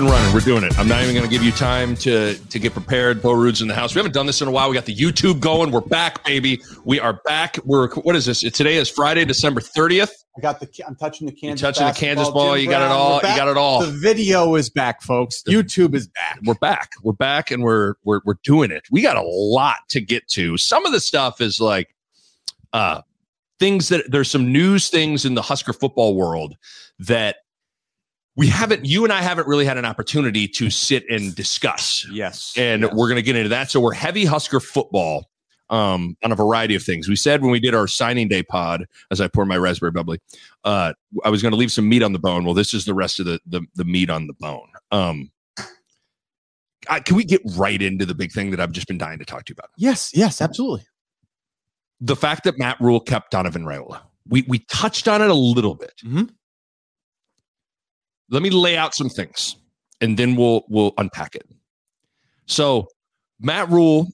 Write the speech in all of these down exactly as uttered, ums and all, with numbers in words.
and running. We're doing it. I'm not even going to give you time to, to get prepared. Bo Rude's in the house. We haven't done this in a while. We got the YouTube going. We're back, baby. We are back. We're what is this? Today is Friday, December thirtieth. I got the. I'm touching the Kansas. You're touching the Kansas ball. You got it all. You got it all. The video is back, folks. YouTube is back. We're back. We're back, and we're we're we're doing it. We got a lot to get to. Some of the stuff is like, uh, things that there's some news things in the Husker football world that. We haven't, you and I haven't really had an opportunity to sit and discuss. Yes. And yes. We're going to get into that. So we're heavy Husker football um, on a variety of things. We said when we did our signing day pod, as I pour my raspberry bubbly, uh, I was going to leave some meat on the bone. Well, this is the rest of the the, the meat on the bone. Um, I, can we get right into the big thing that I've just been dying to talk to you about? Yes. Yes, absolutely. The fact that Matt Rhule kept Donovan Raiola. We, we touched on it a little bit. Mm-hmm. Let me lay out some things, and then we'll we'll unpack it. So Matt Rhule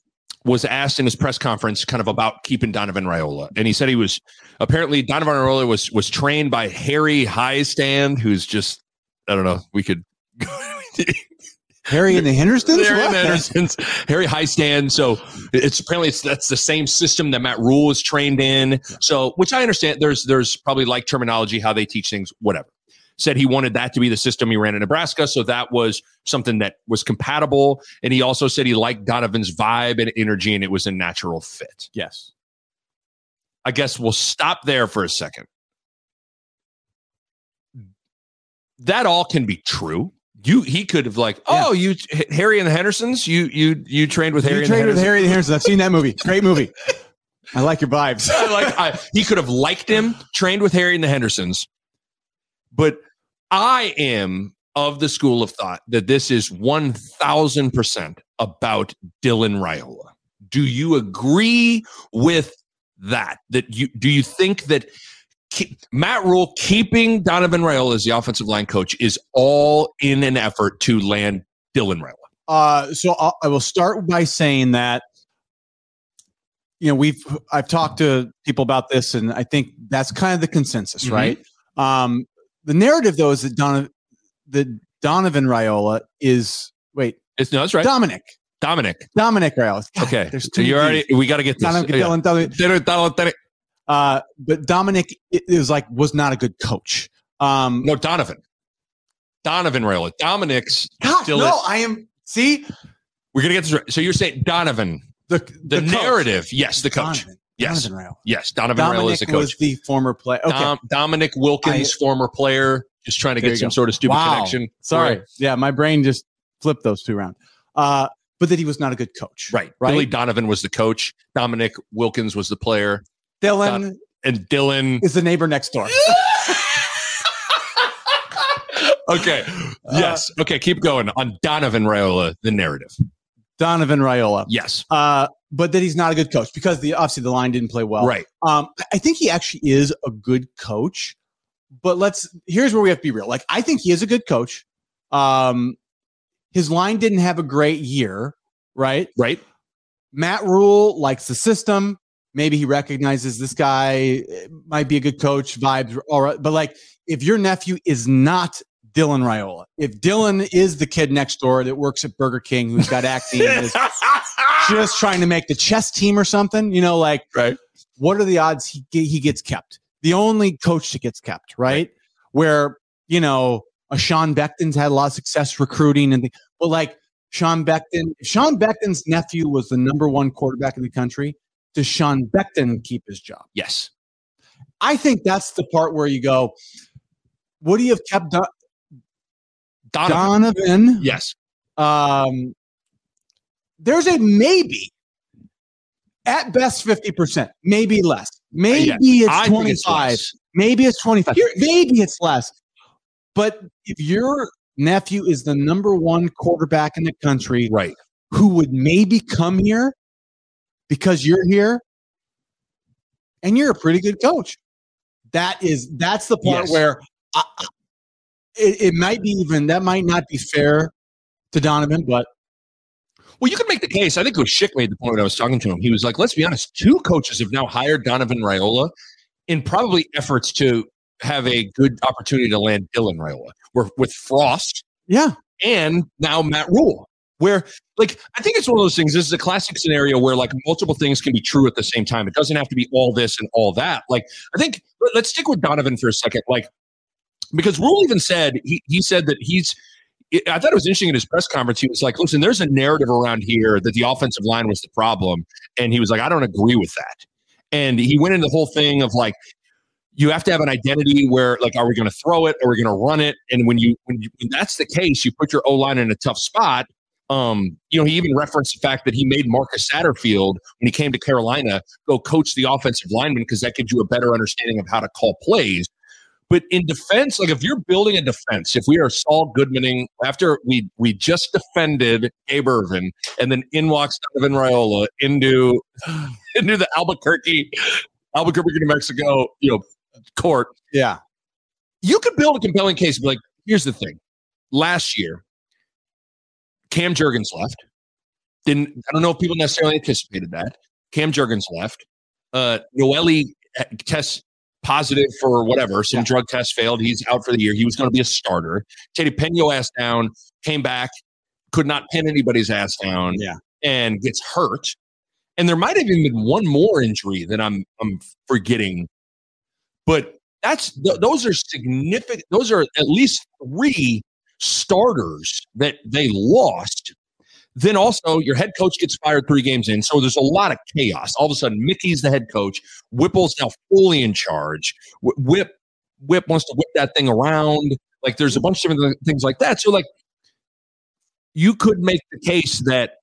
was asked in his press conference kind of about keeping Donovan Raiola, and he said he was apparently Donovan Raiola was was trained by Harry Heistand, who's just I don't know. We could Harry and the Hendersons. Harry and the Hendersons. Harry Heistand. So it's apparently it's, that's the same system that Matt Rhule is trained in. So which I understand. There's there's probably like terminology how they teach things, whatever. Said he wanted that to be the system he ran in Nebraska. So that was something that was compatible. And he also said he liked Donovan's vibe and energy, and it was a natural fit. Yes. I guess we'll stop there for a second. That all can be true. You he could have like, oh, yeah. you Harry and the Hendersons, you you you trained with Harry you and trained the with Harry and the Hendersons. I've seen that movie. Great movie. I like your vibes. I like, I, he could have liked him, trained with Harry and the Hendersons. But I am of the school of thought that this is one thousand percent about Dylan Raiola. Do you agree with that? That you do you think that keep, Matt Rhule keeping Donovan Raiola as the offensive line coach is all in an effort to land Dylan Raiola? Uh, so I'll, I will start by saying that you know we've I've talked to people about this, and I think that's kind of the consensus, mm-hmm. right? Um, The narrative, though, is that, Don- that Donovan Raiola is wait, it's no, that's right, Dominic, Dominic, Dominic Raiola. God, okay, there's two. So you already we got to get this. Dominic, yeah. Dylan, Dominic. Uh, but Dominic is like was not a good coach. Um, no, Donovan, Donovan Raiola, Dominic's. God, still no, is. I am. See, we're gonna get this right. So you're saying Donovan, the the, the narrative, coach. Yes, the coach. Donovan. Yes, Donovan Raiola. Yes, Donovan Raiola is the coach. Was the former player. Okay. Dom, Dominic Wilkins, I, former player, just trying to get some go. sort of stupid wow. connection. Sorry. Right. Yeah, my brain just flipped those two around. Uh, but that he was not a good coach. Right. right. Billy Donovan was the coach. Dominic Wilkins was the player. Dylan. Don- and Dylan. Is the neighbor next door. Okay. Yes. Uh, okay, keep going. On Donovan Raiola, the narrative. Donovan Raiola. Yes. Uh, but that he's not a good coach because the obviously the line didn't play well. Right. Um, I think he actually is a good coach, but let's here's where we have to be real. Like I think he is a good coach. Um, his line didn't have a great year, right? Right. Matt Rhule likes the system. Maybe he recognizes this guy might be a good coach. Vibes, all right. But like, if your nephew is not Dylan Raiola, if Dylan is the kid next door that works at Burger King who's got acne and is just trying to make the chess team or something, you know, like, right. What are the odds he he gets kept? The only coach that gets kept, right? right. Where, you know, a Sean Beckton's had a lot of success recruiting and things. But like Sean Beckton, if Sean Beckton's nephew was the number one quarterback in the country, does Sean Beckton keep his job? Yes. I think that's the part where you go, would he have kept Don- Donovan? Donovan? Yes. Um, There's a maybe, at best fifty percent, maybe less. Maybe yes. it's twenty-five. It's maybe it's twenty-five. You're, maybe it's less. But if your nephew is the number one quarterback in the country, right, who would maybe come here because you're here, and you're a pretty good coach, that is that's the part yes. where I, it, it might be even that might not be fair to Donovan, but. Well, you can make the case. I think Schick made the point when I was talking to him. He was like, let's be honest, two coaches have now hired Donovan Raiola in probably efforts to have a good opportunity to land Dylan Raiola. We're with Frost. Yeah. and now Matt Rhule, where, like, I think it's one of those things. This is a classic scenario where, like, multiple things can be true at the same time. It doesn't have to be all this and all that. Like, I think let's stick with Donovan for a second. Like, because Rhule even said, he, he said that he's, it, I thought it was interesting in his press conference. He was like, listen, there's a narrative around here that the offensive line was the problem. And he was like, I don't agree with that. And he went into the whole thing of like, you have to have an identity where, like, are we going to throw it? Are we going to run it? And when you, when you, when that's the case, you put your O-line in a tough spot. Um, you know, he even referenced the fact that he made Marcus Satterfield, when he came to Carolina, go coach the offensive lineman because that gives you a better understanding of how to call plays. But in defense, like, if you're building a defense, if we are Saul Goodmaning, after we we just defended Gabe Irvin, and then in walks Donovan Raiola into, into the Albuquerque, Albuquerque, New Mexico, you know, court. Yeah. You could build a compelling case. Like, here's the thing. Last year, Cam Jurgens left. Didn't, I don't know if people necessarily anticipated that. Cam Jurgens left. Uh, Noelle tests positive for whatever. Some yeah. drug test failed. He's out for the year. He was going to be a starter. Teddy Pena ass down, came back, could not pin anybody's ass down, yeah. and gets hurt. And there might have even been one more injury that I'm I'm forgetting. But that's th- those are significant. Those are at least three starters that they lost. Then also your head coach gets fired three games in. So there's a lot of chaos. All of a sudden, Mickey's the head coach. Whipple's now fully in charge. Whip Whip wants to whip that thing around. Like, there's a bunch of different things like that. So, like, you could make the case that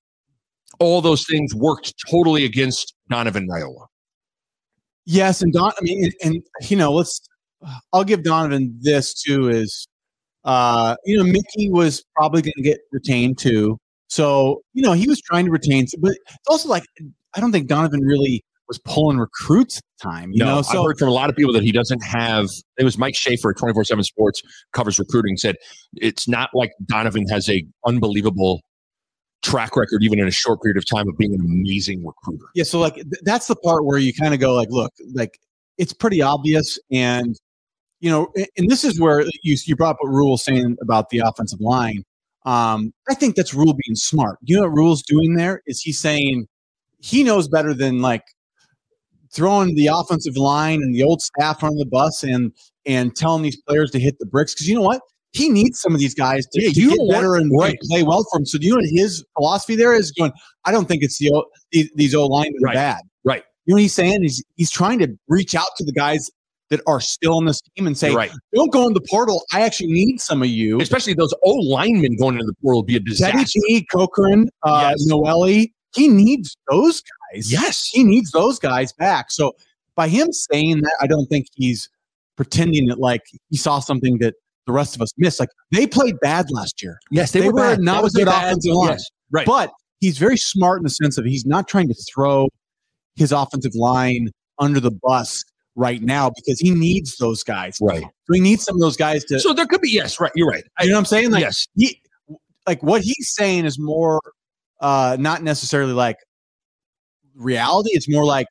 all those things worked totally against Donovan Raiola. Yes, and Don, I mean, and, and you know, let's, I'll give Donovan this too, is, uh, you know, Mickey was probably going to get retained too. So, you know, he was trying to retain, but it's also like, I don't think Donovan really was pulling recruits at the time. You no, know, so I've heard from a lot of people that he doesn't have. It was Mike Schaefer at twenty-four seven Sports, covers recruiting, said it's not like Donovan has a unbelievable track record, even in a short period of time, of being an amazing recruiter. Yeah, so like th- that's the part where you kind of go like, look, like it's pretty obvious, and you know, and, and this is where you you brought up what Rhule saying about the offensive line. Um, I think that's Rhule being smart. You know what Rule's doing there is he's saying he knows better than like throwing the offensive line and the old staff on the bus and and telling these players to hit the bricks, because you know what, he needs some of these guys to, yeah, to get better and right. play well for him. So you know his philosophy there is going, I don't think it's the old, these, these old linemen are right. bad. Right. You know what he's saying is he's trying to reach out to the guys that are still in this team and say, right. don't go in the portal. I actually need some of you. Especially those old linemen going into the portal would be a disaster. Teddy, Cochran, uh, yes. Noelle, he needs those guys. Yes. He needs those guys back. So by him saying that, I don't think he's pretending that like he saw something that the rest of us missed. Like, they played bad last year. Yes, they, they were bad. Not a good offensive line. Yes, right. But he's very smart in the sense of he's not trying to throw his offensive line under the bus right now, because he needs those guys. Right. So he needs some of those guys to. So there could be, yes, right. You're right. You know what I'm saying? Like, yes. He, like what he's saying is more uh, not necessarily like reality. It's more like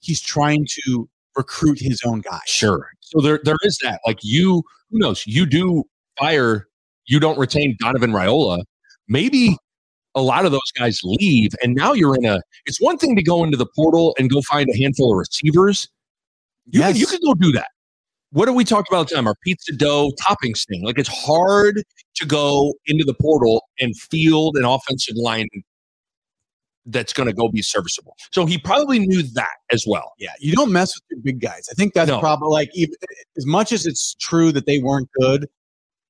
he's trying to recruit his own guys. Sure. So there, there is that. Like, you, who knows? You do fire, you don't retain Donovan Raiola. Maybe a lot of those guys leave, and now you're in a. It's one thing to go into the portal and go find a handful of receivers. You, yes. can, you can go do that. What do we talk about all the time? Our pizza dough toppings thing. Like, it's hard to go into the portal and field an offensive line that's going to go be serviceable. So he probably knew that as well. Yeah, you don't mess with your big guys. I think that's no. probably like, even, as much as it's true that they weren't good,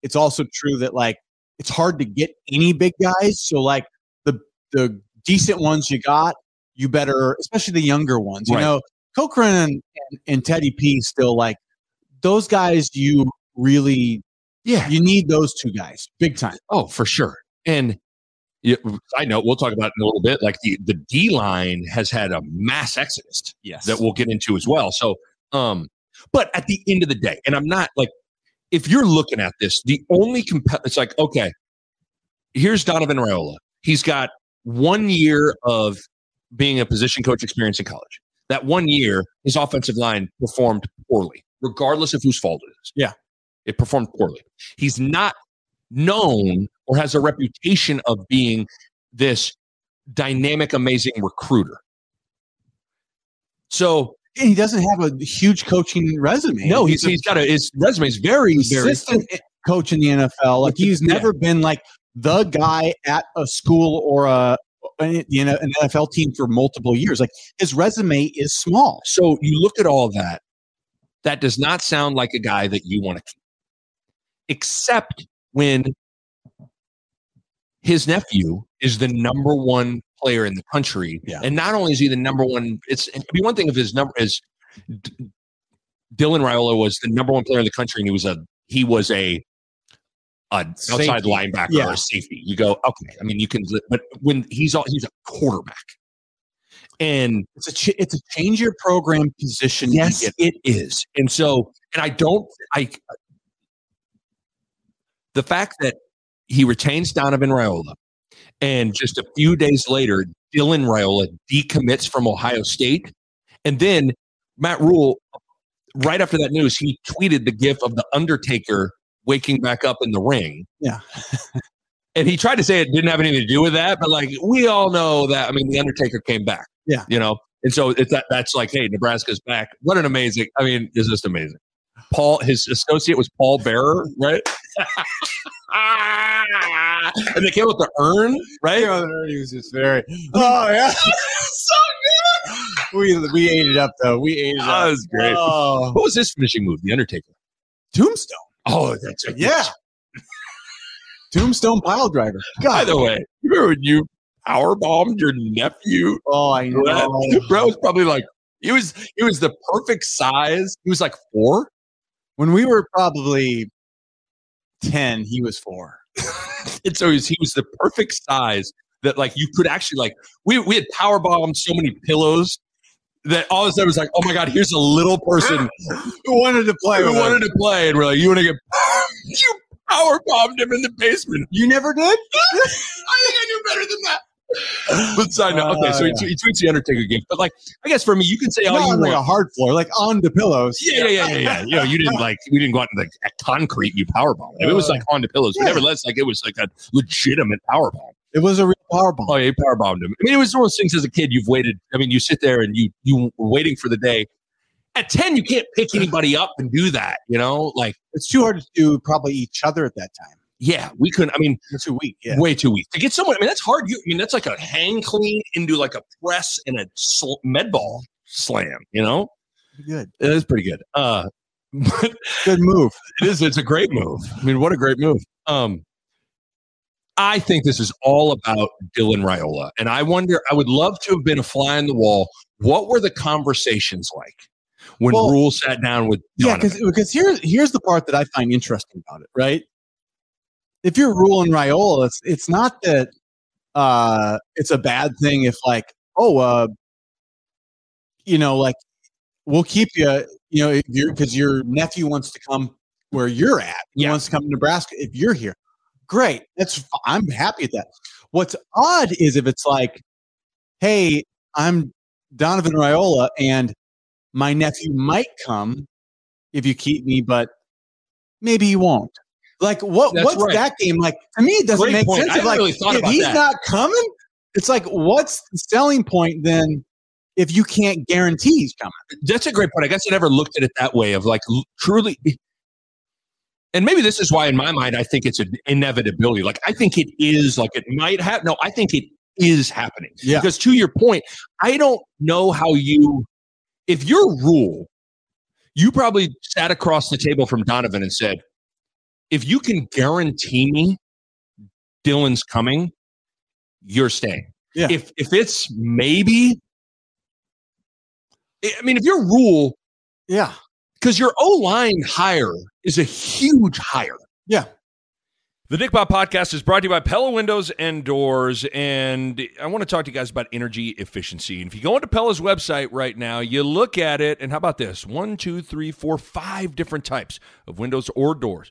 it's also true that like it's hard to get any big guys. So like the the decent ones you got, you better, especially the younger ones. You right. know, Cochran and, and, and Teddy P still, like those guys. You really, yeah, you need those two guys big time. Oh, for sure, and. I know we'll talk about it in a little bit. Like the, the D line has had a mass exodus yes. that we'll get into as well. So, um, but at the end of the day, and I'm not like, if you're looking at this, the only comp- it's like, okay, here's Donovan Raiola. He's got one year of being a position coach experience in college. That one year, his offensive line performed poorly, regardless of whose fault it is. Yeah. It performed poorly. He's not known or has a reputation of being this dynamic, amazing recruiter. So and he doesn't have a huge coaching resume. No, he's, he's, he's got a his resume is very consistent very, coach in the N F L. Like he's never yeah. been like the guy at a school or a you know an N F L team for multiple years. Like his resume is small. So you look at all that. That does not sound like a guy that you want to keep, except when his nephew is the number one player in the country. Yeah. And not only is he the number one, it's it'd be one thing if his number is D- Dylan Raiola was the number one player in the country and he was a he was a, a outside safety. linebacker yeah. or a safety. You go, okay, I mean you can, but when he's all, he's a quarterback. And it's a ch- it's a change your program position. Yes, it is. And so, and I don't, I, the fact that he retains Donovan Raiola and just a few days later, Dylan Raiola decommits from Ohio State. And then Matt Rhule, right after that news, he tweeted the gif of the Undertaker waking back up in the ring. Yeah. And he tried to say it didn't have anything to do with that, but like we all know that, I mean, the Undertaker came back. Yeah. You know, and so it's that that's like, hey, Nebraska's back. What an amazing, I mean, it's just amazing. Paul, his associate was Paul Bearer, right? And they came out with the urn, right? You know, the urn, he was just very, oh, yeah. So good. We, we ate it up, though. We ate it up. That was great. Oh. What was his finishing move, the Undertaker? Tombstone. Oh, that's right. Yeah. Tombstone pile driver. By the way, you remember when you power bombed your nephew? Oh, I know. Brett, Brett was probably like he was. He was the perfect size. He was like four when we were probably ten. He was four, and so he was, he was the perfect size that like you could actually like we we had power bombed so many pillows that all of a sudden was like, oh my god, here's a little person who wanted to play. Who wanted us. to play, and we're like, you want to get you. Power bombed him in the basement. You never did? I think I knew better than that. But side note, okay, so he, t- he tweets the Undertaker game. But like, I guess for me, you can say all no, you like want. Like a hard floor, like on the pillows. Yeah, yeah, yeah, yeah. yeah. You know, you didn't like, we didn't go out in the concrete. You power bombed him. It was like on the pillows. Yeah. But nevertheless, like it was like a legitimate power bomb. It was a real power bomb. Oh, yeah, he power bombed him. I mean, it was one of those things as a kid. You've waited. I mean, you sit there and you you were waiting for the day. At ten, you can't pick anybody up and do that, you know? Like, it's too hard to do probably each other at that time. Yeah, we couldn't. I mean, too weak. Yeah. Way too weak. To get someone, I mean, that's hard. You, I mean, that's like a hang clean into like a press and a sl- med ball slam, you know? Pretty good. It is pretty good. Uh, but good move. It is. It's a great move. I mean, what a great move. Um, I think this is all about Dylan Raiola. And I wonder, I would love to have been a fly on the wall. What were the conversations like? When well, Rhule sat down with Donovan. Yeah, because here's here's the part that I find interesting about it, right? If you're Rhule and Raiola, it's it's not that uh, it's a bad thing if like, oh, uh, you know, like we'll keep you, you know, because your nephew wants to come where you're at. He yeah. wants to come to Nebraska if you're here. Great, that's I'm happy with that. What's odd is if it's like, hey, I'm Donovan Raiola and my nephew might come if you keep me, but maybe he won't. Like, what? That's what's right. that game like? To me, it doesn't Great make point. sense. I like, really thought if about he's that. not coming, it's like, what's the selling point then if you can't guarantee he's coming? That's a great point. I guess I never looked at it that way of like truly. And maybe this is why in my mind, I think it's an inevitability. Like, I think it is like it might happen. No, I think it is happening. Yeah. Because to your point, I don't know how you – if you're Rhule, you probably sat across the table from Donovan and said, if you can guarantee me Dylan's coming, you're staying. Yeah. If if it's maybe, I mean, if you're Rhule, yeah, because your O-line hire is a huge hire. Yeah. The Nick Bahe Podcast is brought to you by Pella Windows and Doors, and I want to talk to you guys about energy efficiency. And if you go into Pella's website right now, you look at it, and how about this? One, two, three, four, five different types of windows or doors.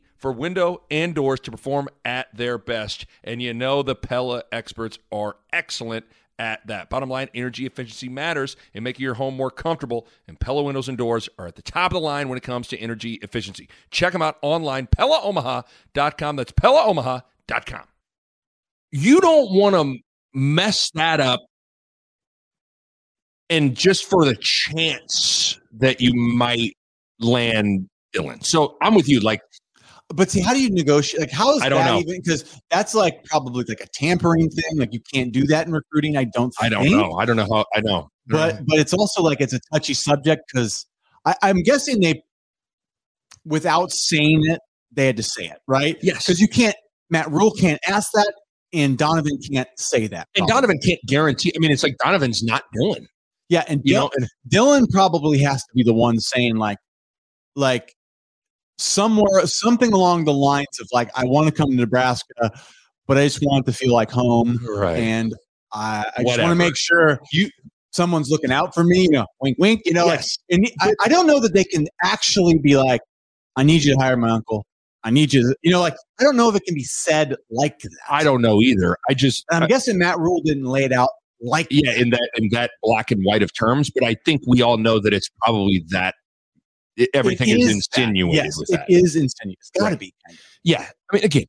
for window and doors to perform at their best. And you know the Pella experts are excellent at that. Bottom line, energy efficiency matters in making your home more comfortable, and Pella windows and doors are at the top of the line when it comes to energy efficiency. Check them out online, Pella Omaha dot com. That's Pella Omaha dot com. You don't want to mess that up, and just for the chance that you might land Dylan. So I'm with you, like, but see, how do you negotiate? Like, how is I don't that know. Even? Because that's like probably like a tampering thing. Like, you can't do that in recruiting. I don't. Think. I don't know. I don't know how. I know. But but it's also like it's a touchy subject because I'm guessing they, without saying it, they had to say it, right? Yes. Because you can't. Matt Rhule can't ask that, and Donovan can't say that. Probably. And Donovan can't guarantee. I mean, it's like Donovan's not Dylan. Yeah, and you Dylan, know, and Dylan probably has to be the one saying like, like. Somewhere, something along the lines of like, I want to come to Nebraska, but I just want to feel like home, right? And I, I just want to make sure you someone's looking out for me. You know, wink, wink. You know, yes. Like, and I, I don't know that they can actually be like, I need you to hire my uncle. I need you. To, you know, like I don't know if it can be said like that. I don't know either. I just, and I'm I, guessing Matt Rhule didn't lay it out like yeah, that. in that in that black and white of terms. But I think we all know that it's probably that. It, everything it is, is insinuated. Yes, with that. It is insinuous. Got to right. be. Kind of. Yeah. I mean, again,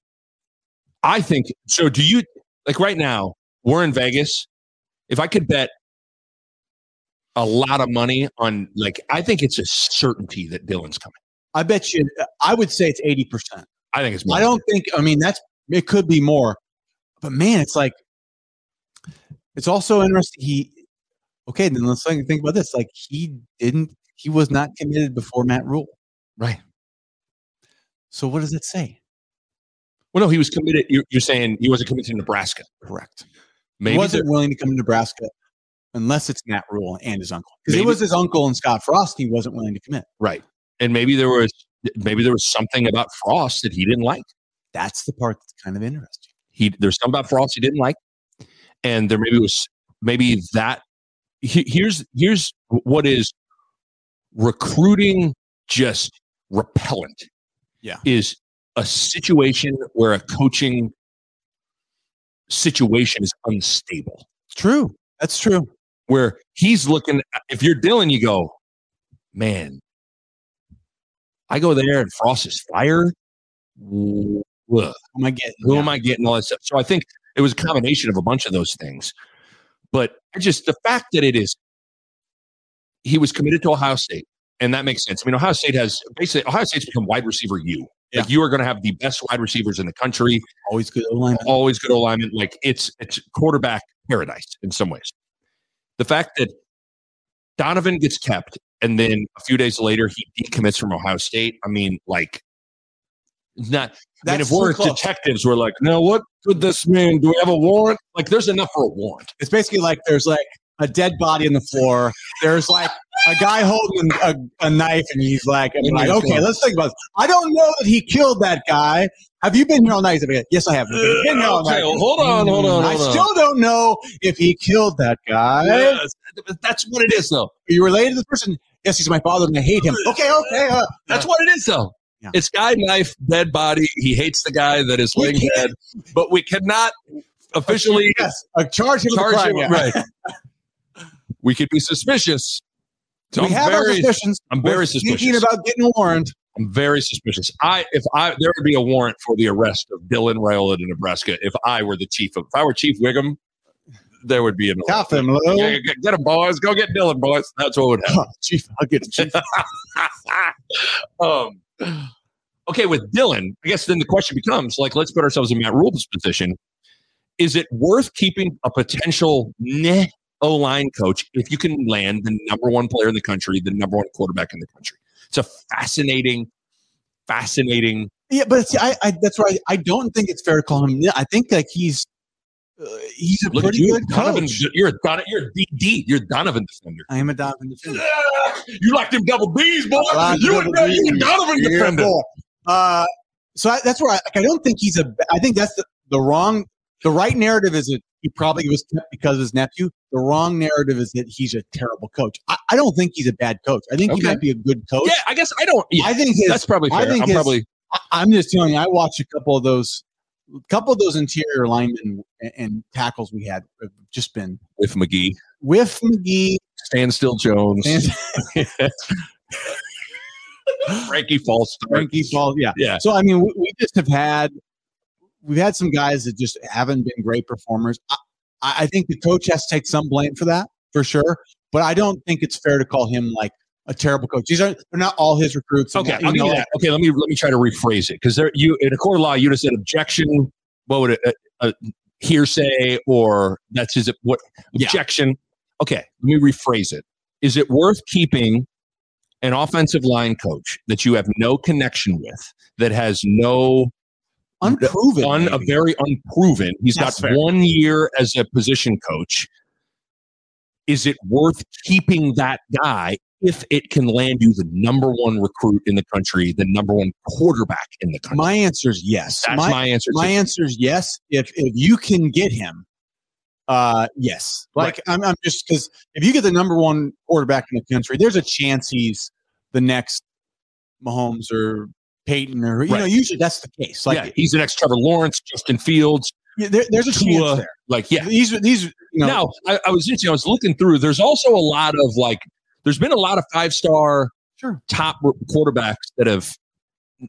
I think so. Do you like right now? We're in Vegas. If I could bet a lot of money on, like, I think it's a certainty that Dylan's coming. I bet you. I would say it's eighty percent. I think it's. More I don't think. I mean, that's. It could be more, but man, it's like. It's also interesting. He. Okay, then let's think about this. Like he didn't. He was not committed before Matt Rhule. Right. So what does it say? Well, no, he was committed. You're, you're saying he wasn't committed to Nebraska. Correct. Maybe he wasn't willing to come to Nebraska unless it's Matt Rhule and his uncle. Because it was his uncle and Scott Frost he wasn't willing to commit. Right. And maybe there was maybe there was something about Frost that he didn't like. That's the part that's kind of interesting. He There's something about Frost he didn't like. And there maybe was maybe that. He, here's here's what is recruiting just repellent yeah. is a situation where a coaching situation is unstable. True. That's true. Where he's looking, if you're Dylan, you go, man, I go there and Frost is fired. Who am I getting? Who yeah. am I getting? All that stuff. So I think it was a combination of a bunch of those things. But just the fact that it is he was committed to Ohio State, and that makes sense. I mean, Ohio State has basically Ohio State's become wide receiver U. Yeah. Like you are going to have the best wide receivers in the country. Always good alignment. Always good alignment. Like it's it's quarterback paradise in some ways. The fact that Donovan gets kept, and then a few days later he decommits from Ohio State. I mean, like it's not. That's I mean, if so we're close. detectives, we're like, no, what could this mean? Do we have a warrant? Like, there's enough for a warrant. It's basically like there's like. a dead body on the floor. There's like a guy holding a, a knife, and he's like, and like, okay, let's think about this. I don't know that he killed that guy. Have you been here all night? He's like, yes, I have. Been here all okay, night. Well, hold on, hold on. I hold on. still don't know if he killed that guy. Yes, that's what it is, though. Are you related to this person? Yes, he's my father, and I hate him. Okay, okay. Uh, that's what it is, though. Yeah. It's guy, knife, dead body. He hates the guy that is laying dead, but we cannot officially yes, uh, charge him with charge crime, him, right. We could be suspicious. So we I'm have very, our suspicions. I'm very We're suspicious. Thinking about getting warned. I'm very suspicious. I if I there would be a warrant for the arrest of Dylan Raiola in Nebraska. If I were the chief of, if I were Chief Wiggum, there would be an arrest. Cuff him, Lou. Get, get, get him, boys. Go get Dylan, boys. That's what would happen. Oh, chief, I'll get the chief. um, okay, with Dylan, I guess then the question becomes: like, let's put ourselves in Matt Rhule's position. Is it worth keeping a potential? Nah, O-line coach if you can land the number one player in the country, the number one quarterback in the country. It's a fascinating, fascinating. Yeah, but see, I, I that's why I, I don't think it's fair to call him. I think like he's uh, he's a Look, pretty you, good Donovan, coach. You're a Donovan. You're a D D. You're a Donovan defender. I am a Donovan defender. Yeah, you locked him double B's, boy. You and you a Donovan defender. Uh, so I, that's where I, like, I don't think he's a. I think that's the, the wrong The right narrative is that he probably was kept because of his nephew. The wrong narrative is that he's a terrible coach. I, I don't think he's a bad coach. I think okay. he might be a good coach. Yeah, I guess I don't. Yeah, I think his, that's probably fair. I think I'm his, probably. I'm just telling you. I watched a couple of those, a couple of those interior linemen and, and tackles we had have just been with McGee, with McGee, Standstill Jones. Stand- Frankie Falls. Frankie Falls. Yeah. yeah. So, I mean, we, we just have had – we've had some guys that just haven't been great performers. I, I think the coach has to take some blame for that, for sure. But I don't think it's fair to call him, like, a terrible coach. These are they're not all his recruits. Okay, I'll give you that. Okay, let me let me try to rephrase it. Because there, you in a court of law, you just said objection. What would it uh, uh, hearsay or that's his what objection? Yeah. Okay, let me rephrase it. Is it worth keeping an offensive line coach that you have no connection with, that has no unproven, un, a very unproven. He's That's got fair. one year as a position coach. Is it worth keeping that guy if it can land you the number one recruit in the country, the number one quarterback in the country? My answer is yes. That's my, my answer. My too. answer is yes. If if you can get him. Uh, yes. Like right. I'm, I'm just because if you get the number one quarterback in the country, there's a chance he's the next Mahomes or Peyton or, you right. know, usually that's the case. Like yeah, he's the next Trevor Lawrence, Justin Fields. Yeah, there, there's a Tua, chance there. Like, yeah, these, these, you know, now I, I was, I was looking through, there's also a lot of like, there's been a lot of five-star sure. top quarterbacks that have,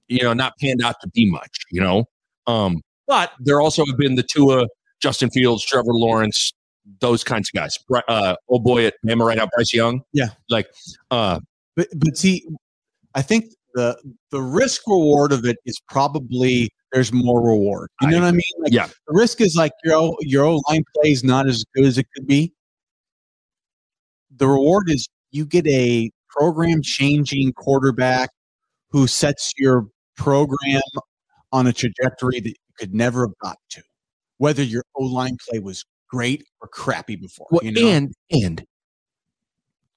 you know, not panned out to be much, you know? Um, but there also have been the Tua, Justin Fields, Trevor Lawrence, those kinds of guys. Uh, oh boy, at Bama right now, Bryce Young. Yeah, like, uh, but but see, I think the the risk reward of it is probably there's more reward. You know I, what I mean? Like, yeah. The risk is like your your O line play is not as good as it could be. The reward is you get a program changing quarterback who sets your program on a trajectory that you could never have got to, whether your O-line play was great or crappy before. Well, you know? And and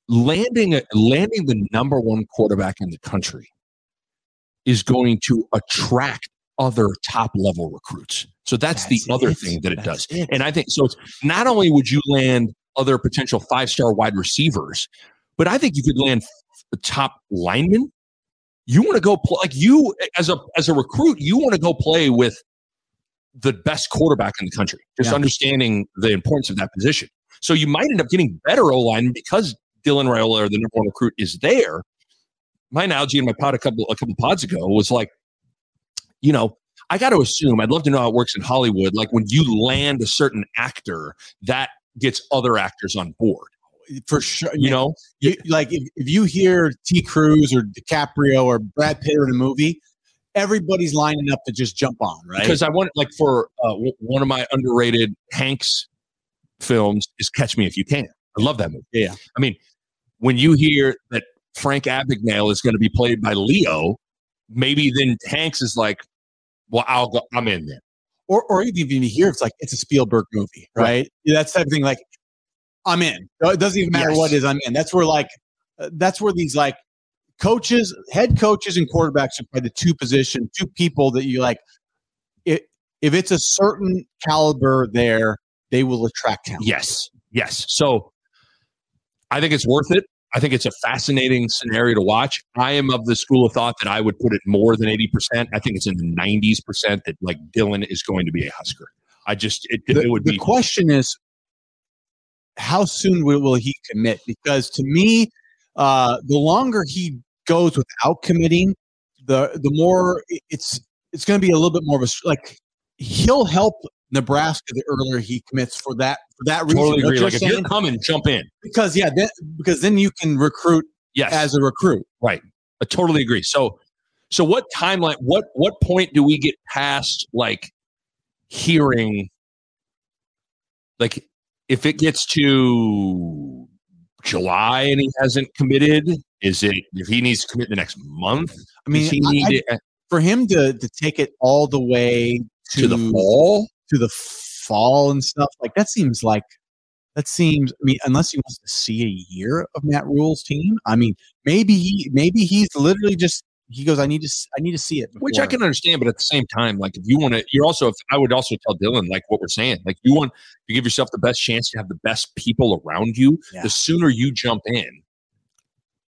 landing a, landing the number one quarterback in the country is going to attract other top-level recruits. So that's, that's the other it. thing that it that's does. It. And I think so it's not only would you land other potential five-star wide receivers, but I think you could land the top linemen. You want to go play like you as a as a recruit, you want to go play with the best quarterback in the country, just yeah. understanding the importance of that position. So you might end up getting better O-line because Dylan Raiola, the number one recruit, is there. My analogy in my pod a couple a couple pods ago was like, you know, I got to assume, I'd love to know how it works in Hollywood. Like when you land a certain actor, that gets other actors on board. For sure. You yeah. know, you, like if, if you hear T. Cruise or DiCaprio or Brad Pitt in a movie, everybody's lining up to just jump on, right? Because I want, like, for uh, w- one of my underrated Hanks films is Catch Me If You Can. I love that movie. Yeah. I mean, when you hear that Frank Abagnale is going to be played by Leo, maybe then Hanks is like, well, I'll go, I'm in there. Or, or even if you hear it's like, it's a Spielberg movie, right? right. Yeah, that's the type of thing, like, I'm in. It doesn't even matter yes. what it is, I'm in. That's where, like, uh, that's where these, like, coaches, head coaches, and quarterbacks are probably the two position, two people that you like. It, if it's a certain caliber there, they will attract talent. Yes, yes. So I think it's worth it. I think it's a fascinating scenario to watch. I am of the school of thought that I would put it more than eighty percent. I think it's in the nineties percent that, like, Dylan is going to be a Husker. I just, it, the, it would the be. The question is, how soon will, will he commit? Because to me, uh, the longer he goes without committing, the the more it's it's going to be a little bit more of a like he'll help Nebraska the earlier he commits for that for that reason. Totally agree. Like if you're coming, jump in because yeah, then, because then you can recruit yes. as a recruit. Right, I totally agree. So so what timeline? What what point do we get past like hearing like if it gets to July and he hasn't committed? Is it if he needs to commit the next month? I mean, he need I, to, I, for him to to take it all the way to, to the fall, to the fall and stuff like that seems like that seems. I mean, unless he wants to see a year of Matt Rhule's team, I mean, maybe he maybe he's literally just He goes, I need to, I need to see it. Before. Which I can understand, but at the same time, like if you want to, you're also. If, I would also tell Dylan, like what we're saying, like you want to give yourself the best chance to have the best people around you. Yeah. The sooner you jump in,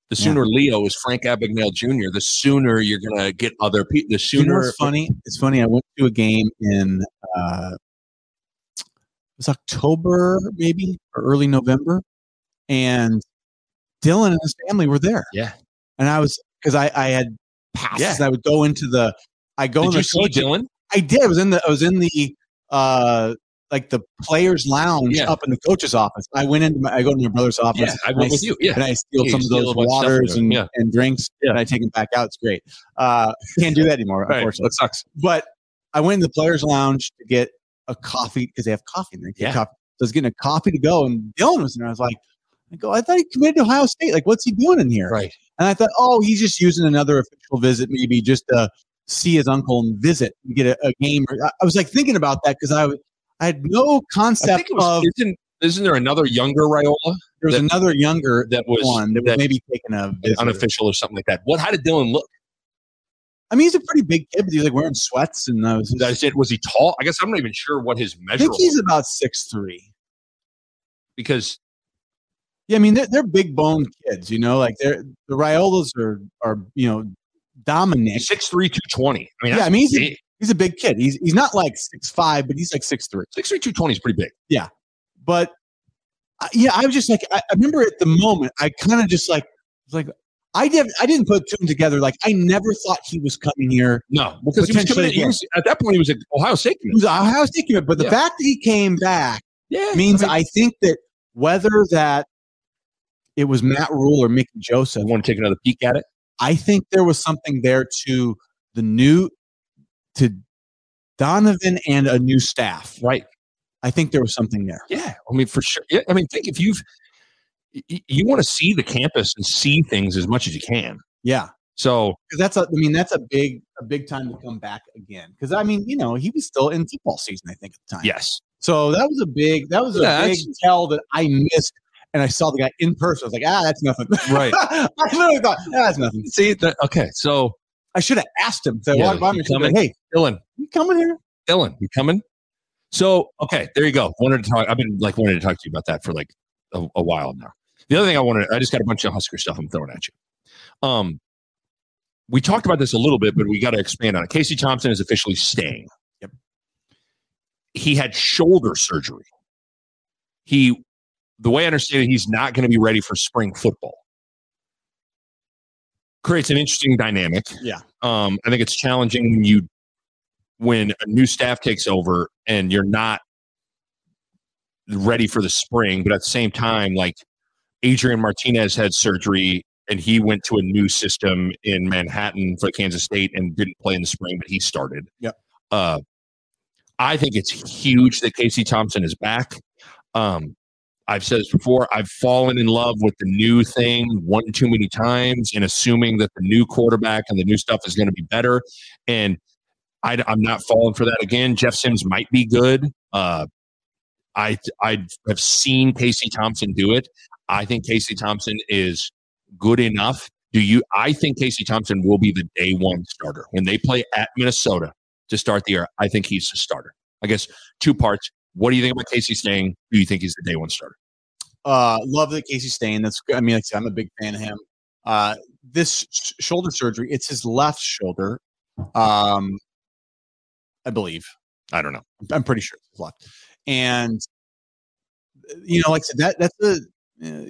the sooner yeah. Leo is Frank Abagnale Junior The sooner you're gonna get other people. The sooner. You know what's funny? It's funny. I went to a game in uh, it was October, maybe or early November, and Dylan and his family were there. Yeah, and I was because I, I had. Passes. Yeah. I would go into the. I go. Did in the you see Dylan? I did. I was in the. I was in the. Uh, like the players' lounge yeah. up in the coach's office. I went into. My, I go to my brother's office. Yeah, I went with I, you. Yeah, and I steal yeah, some of those waters and, yeah. and drinks, yeah. and I take them back out. It's great. Uh, can't do that anymore. Right. Unfortunately, it sucks. But I went in the players' lounge to get a coffee because they have coffee. And they yeah. coffee. So I was getting a coffee to go, and Dylan was in there. I was like, I go. I thought he committed to Ohio State. Like, what's he doing in here? Right. And I thought, oh, he's just using another official visit, maybe just to see his uncle and visit and get a, a game. I was like thinking about that because I, I had no concept was, of. Isn't, isn't there another younger Raiola? There was that, another younger that was one that, that was maybe taking a visit. Unofficial or something like that. What? How did Dylan look? I mean, he's a pretty big kid, but he's like wearing sweats and I was. That's it. Was he tall? I guess I'm not even sure what his measure. I think he's was. About six three. Because. Yeah, I mean they're, they're big boned kids, you know. Like they're the Raiolas are are you know Dominic six three, two twenty. I mean, yeah, I mean he's a, he's a big kid. He's he's not like six five, but he's like six three. six three, two twenty is pretty big. Yeah, but uh, yeah, I was just like I, I remember at the moment I kind of just like like I didn't I didn't put two and together. Like I never thought he was coming here. No, because he was coming. He was, at that point, he was at Ohio State. He was Ohio State, but the yeah. fact that he came back yeah, means I, mean, I think that whether that. It was Matt Rhule or Mickey Joseph. You want to take another peek at it? I think there was something there to the new, to Donovan and a new staff. Right. I think there was something there. Yeah. I mean, for sure. Yeah. I mean, think if you've, you want to see the campus and see things as much as you can. Yeah. So that's a, I mean, that's a big, a big time to come back again. Cause I mean, you know, he was still in football season, I think at the time. Yes. So that was a big, that was yeah, a big tell that I missed. And I saw the guy in person. I was like, ah, that's nothing. Right. I literally thought, ah, that's nothing. See, the, okay, so. I should have asked him. So yeah, I walked by him and said, hey, Dylan. You coming here? Dylan, you coming? So, okay, there you go. Wanted to talk. I've been like wanting to talk to you about that for like a, a while now. The other thing I wanted, I just got a bunch of Husker stuff I'm throwing at you. Um, we talked about this a little bit, but we got to expand on it. Casey Thompson is officially staying. Yep. He had shoulder surgery. He. The way I understand it, he's not going to be ready for spring football. Creates an interesting dynamic. Yeah. Um, I think it's challenging when you when a new staff takes over and you're not ready for the spring, but at the same time, like Adrian Martinez had surgery and he went to a new system in Manhattan for Kansas State and didn't play in the spring, but he started. Yeah. Uh, I think it's huge that Casey Thompson is back. Um, I've said this before, I've fallen in love with the new thing one too many times and assuming that the new quarterback and the new stuff is going to be better. And I, I'm not falling for that again. Jeff Sims might be good. Uh, I I have seen Casey Thompson do it. I think Casey Thompson is good enough. Do you? I think Casey Thompson will be the day one starter. When they play at Minnesota to start the year, I think he's the starter. I guess two parts. What do you think about Casey staying? Do you think he's the day one starter? Uh, love that Casey's staying. That's good. I mean, like I said, I'm a big fan of him. Uh, this sh- shoulder surgery, it's his left shoulder, um, I believe. I don't know. I'm pretty sure it's left. And, you know, like I said, that, that's the,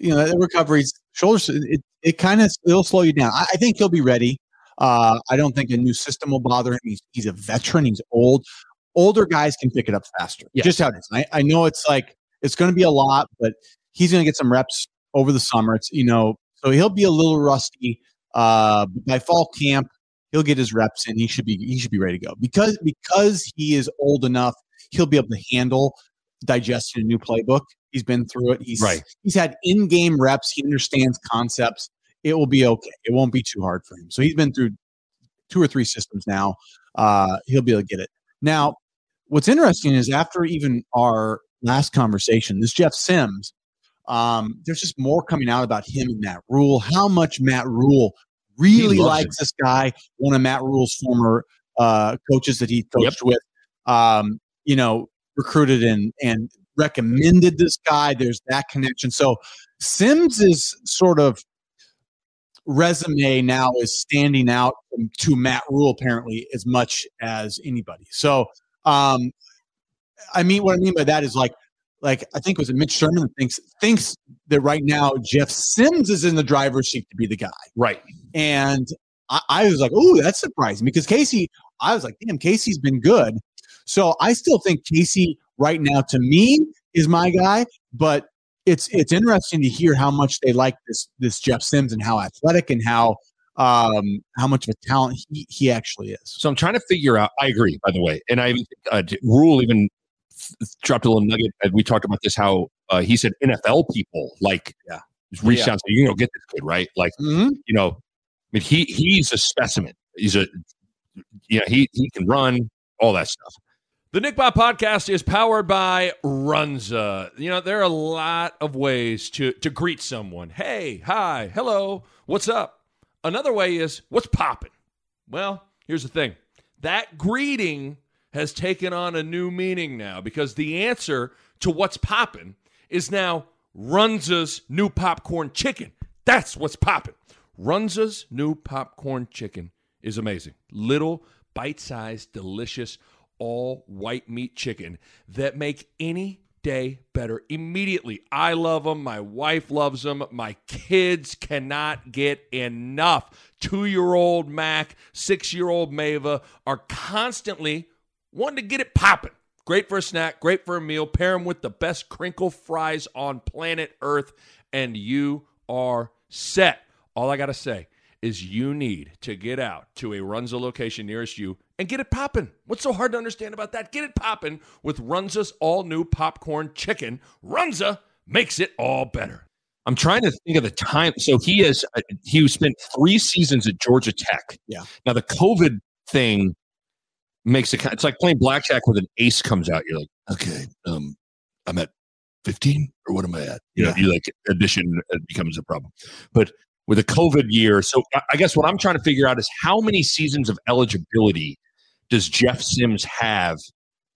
you know, that recovery's shoulders, it, it kind of, it'll slow you down. I, I think he'll be ready. Uh, I don't think a new system will bother him. He's, he's a veteran. He's old. Older guys can pick it up faster. Yeah. Just how it is. I, I know it's like, it's going to be a lot, but he's going to get some reps over the summer. It's, you know, so he'll be a little rusty. Uh, but by fall camp, he'll get his reps and he should be, he should be ready to go because, because he is old enough. He'll be able to handle digesting a new playbook. He's been through it. He's right. He's had in-game reps. He understands concepts. It will be okay. It won't be too hard for him. So he's been through two or three systems now. Uh, he'll be able to get it. Now, what's interesting is after even our last conversation, this Jeff Sims, um, there's just more coming out about him and Matt Rhule, how much Matt Rhule Really likes this guy. One of Matt Rhule's former uh, coaches that he coached yep. with, um, you know, recruited and and recommended this guy. There's that connection. So Sims's sort of resume now is standing out to Matt Rhule apparently as much as anybody. So um, I mean, what I mean by that is like, like I think it was Mitch Sherman that thinks thinks that right now Jeff Sims is in the driver's seat to be the guy. Right. And I, I was like, oh, that's surprising because Casey, I was like, damn, Casey's been good. So I still think Casey right now to me is my guy, but it's it's interesting to hear how much they like this this Jeff Sims and how athletic and how um, how much of a talent he, he actually is. So I'm trying to figure out. I agree, by the way, and I uh, Rhule even dropped a little nugget. We talked about this. How uh, he said N F L people like yeah. reached yeah. out. So you know, get this kid right. Like mm-hmm. you know, I mean he he's a specimen. He's a you know he he can run all that stuff. The Nick Bahe Podcast is powered by Runza. You know, there are a lot of ways to, to greet someone. Hey, hi, hello, what's up? Another way is, what's poppin'? Well, here's the thing. That greeting has taken on a new meaning now because the answer to what's poppin' is now Runza's new popcorn chicken. That's what's poppin'. Runza's new popcorn chicken is amazing. Little, bite-sized, delicious all white meat chicken that make any day better immediately. I love them. My wife loves them. My kids cannot get enough. Two-year-old Mac, six-year-old Mava are constantly wanting to get it popping. Great for a snack, great for a meal. Pair them with the best crinkle fries on planet Earth, and you are set. All I got to say is you need to get out to a Runza location nearest you and get it poppin'. What's so hard to understand about that? Get it poppin' with Runza's all-new popcorn chicken. Runza makes it all better. I'm trying to think of the time. So he has uh, he spent three seasons at Georgia Tech. Yeah. Now, the COVID thing makes it – it's like playing blackjack with an ace comes out. You're like, okay, um, I'm at fifteen or what am I at? You yeah. know, you like addition becomes a problem. But – with a COVID year. So I guess what I'm trying to figure out is how many seasons of eligibility does Jeff Sims have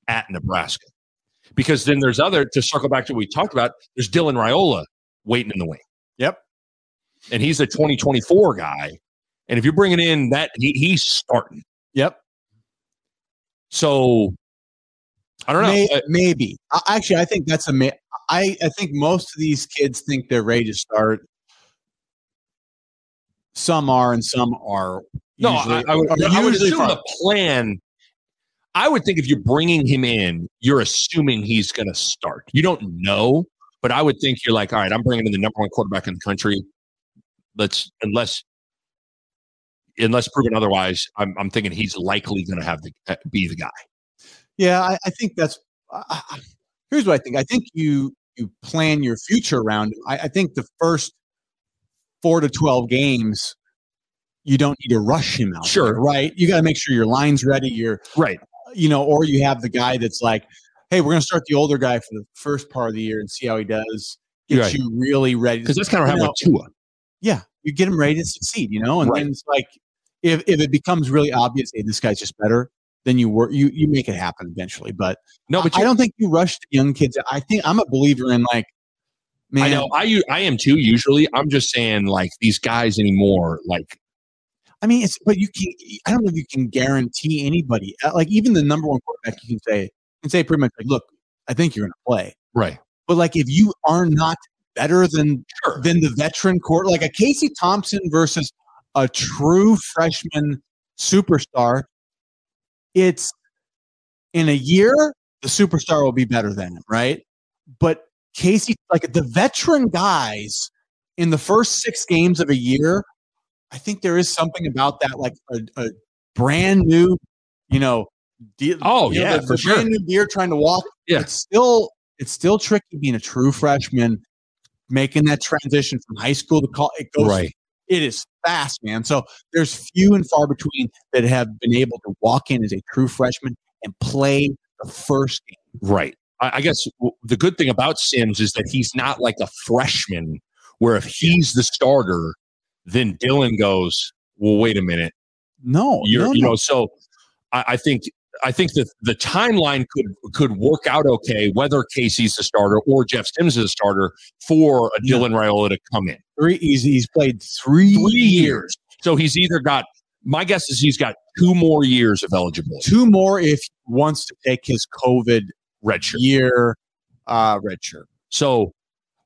at Nebraska? Because then there's other, to circle back to what we talked about, there's Dylan Raiola waiting in the wing. Yep. And he's a twenty twenty-four guy. And if you're bringing in that, he, he's starting. Yep. So I don't know. Maybe. maybe. Actually, I think that's a ama- – I, I think most of these kids think they're ready to start. Some are and some are. No, usually, I, I would, I would assume far. the plan. I would think if you're bringing him in, you're assuming he's going to start. You don't know, but I would think you're like, all right, I'm bringing in the number one quarterback in the country. Let's unless unless proven otherwise, I'm, I'm thinking he's likely going to have to be the guy. Yeah, I, I think that's. Uh, here's what I think. I think you you plan your future around. I, I think the first four to twelve games, you don't need to rush him out. Sure. There, right. You got to make sure your line's ready. You're right. You know, or you have the guy that's like, hey, we're going to start the older guy for the first part of the year and see how he does. Get right. you really ready. Because that's kind of how Tua. Yeah. You get him ready to succeed, you know, and right. then it's like, if, if it becomes really obvious, hey, this guy's just better, then you work, you, you make it happen eventually. But no, but I, I don't think you rush the young kids. I think I'm a believer in like, Man. I know. I I am too. Usually, I'm just saying like these guys anymore. Like, I mean, it's but you can. I don't know if you can guarantee anybody. Like even the number one quarterback, you can say you can say pretty much like, look, I think you're going to play, right? But like if you are not better than sure. than the veteran quarter, like a Casey Thompson versus a true freshman superstar, it's in a year the superstar will be better than him, right? But Casey, like the veteran guys in the first six games of a year, I think there is something about that, like a, a brand new, you know, de- oh you yeah, know, the, for the sure, brand new deer trying to walk. Yeah, it's still it's still tricky being a true freshman, making that transition from high school to college. It goes, right. It is fast, man. So there's few and far between that have been able to walk in as a true freshman and play the first game. Right. I guess the good thing about Sims is that he's not like a freshman where if he's the starter, then Dylan goes, well, wait a minute. No, You're, no you know, no. So I, I think I think that the timeline could could work out okay, whether Casey's the starter or Jeff Sims is the starter, for a Dylan Raiola to come in. Three, he's, he's played three, three years. So he's either got, my guess is he's got two more years of eligibility. Two more if he wants to take his COVID redshirt. year uh, redshirt. So,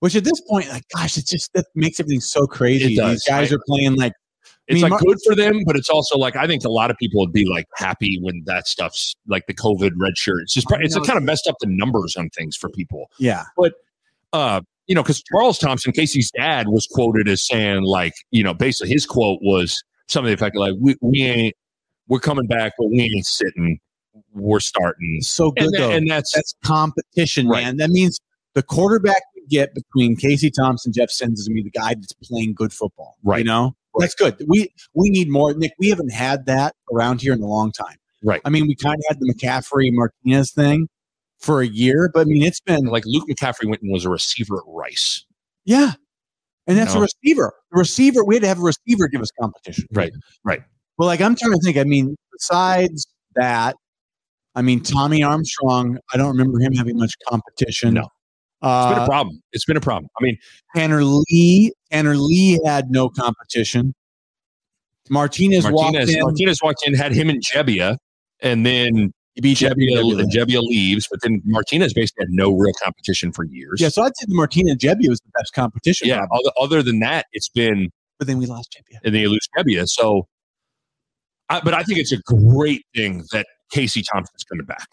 which at this point, like, gosh, it just that makes everything so crazy. Does, These guys right? are playing like, It's I mean, like Marcus, good for them, but it's also like I think a lot of people would be like happy when that stuff's like the COVID red shirt. It's just it's kind of messed up the numbers on things for people. Yeah, but uh, you know, because Charles Thompson, Casey's dad, was quoted as saying like, you know, basically his quote was something to the effect of like, we, we ain't we're coming back, but we ain't sitting. We're starting. So good, and, though. and that's that's competition, right. man. That means the quarterback you get between Casey Thompson, Jeff Sims, is gonna be the guy that's playing good football, right? You know. Right. That's good. We we need more. Nick, we haven't had that around here in a long time. Right. I mean, we kind of had the McCaffrey-Martinez thing for a year, but I mean, it's been... Like Luke McCaffrey went and was a receiver at Rice. Yeah. And that's no. a receiver. The receiver, we had to have a receiver give us competition. Right, right. Well, like, I'm trying to think. I mean, besides that, I mean, Tommy Armstrong, I don't remember him having much competition. No. Uh, it's been a problem. It's been a problem. I mean, Tanner Lee. Tanner Lee had no competition. Martinez, Martinez walked in. Martinez walked in, had him and Jebbia, and then he beat Jebbia. Jebbia, Jebbia leaves, but then Martinez basically had no real competition for years. Yeah, so I'd say the Martinez Jebbia was the best competition. Yeah, other, other than that, it's been. But then we lost Jebbia, and then you lose Jebbia. So, I, but I think it's a great thing that Casey Thompson's coming back.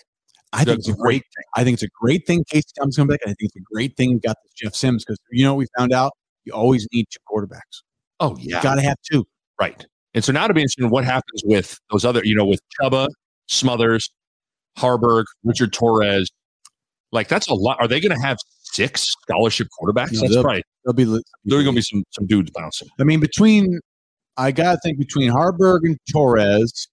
I think it's a great thing. I think it's a great thing Casey Thompson comes back, and I think it's a great thing we got this Jeff Sims, because you know what we found out? You always need two quarterbacks. Oh, yeah. You got to have two. Right. And so now it'll be interesting what happens with those other, you know, with Chuba, Smothers, Harburg, Richard Torres. Like, that's a lot. Are they going to have six scholarship quarterbacks? No, that's they'll, right. They'll be, they'll there are going to be some, some dudes bouncing. I mean, between, I got to think between Harburg and Torres.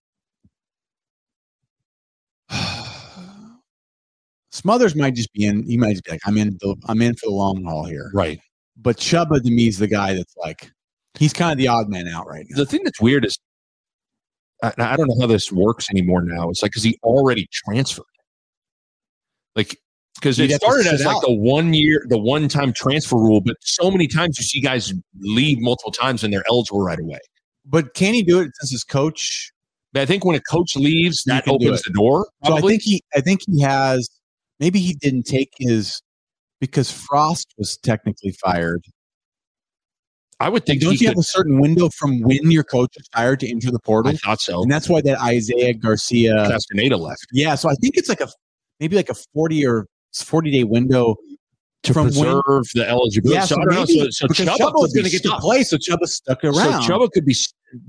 Smothers might just be in. He might just be like, I'm in. The, I'm in for the long haul here. Right. But Chuba to me is the guy that's like, he's kind of the odd man out right now. The thing that's weird is, I, I don't know how this works anymore now. It's like because he already transferred. Like because it started as out. like the one year, the one time transfer rule. But so many times you see guys leave multiple times and they're eligible right away. But can he do it since his coach? I think when a coach leaves, that opens the door. Probably. So I think he. I think he has. Maybe he didn't take his because Frost was technically fired. I would think. And don't you could, have a certain window from when your coach is fired to enter the portal? I thought so, and that's why that Isaiah Garcia Castaneda left. Yeah, so I think it's like a maybe like a forty or forty day window to from preserve when, the eligibility. Yeah, so, so I don't maybe, know. So, so Chuba Chuba was going to get to play, so Chuba stuck around. So Chuba could be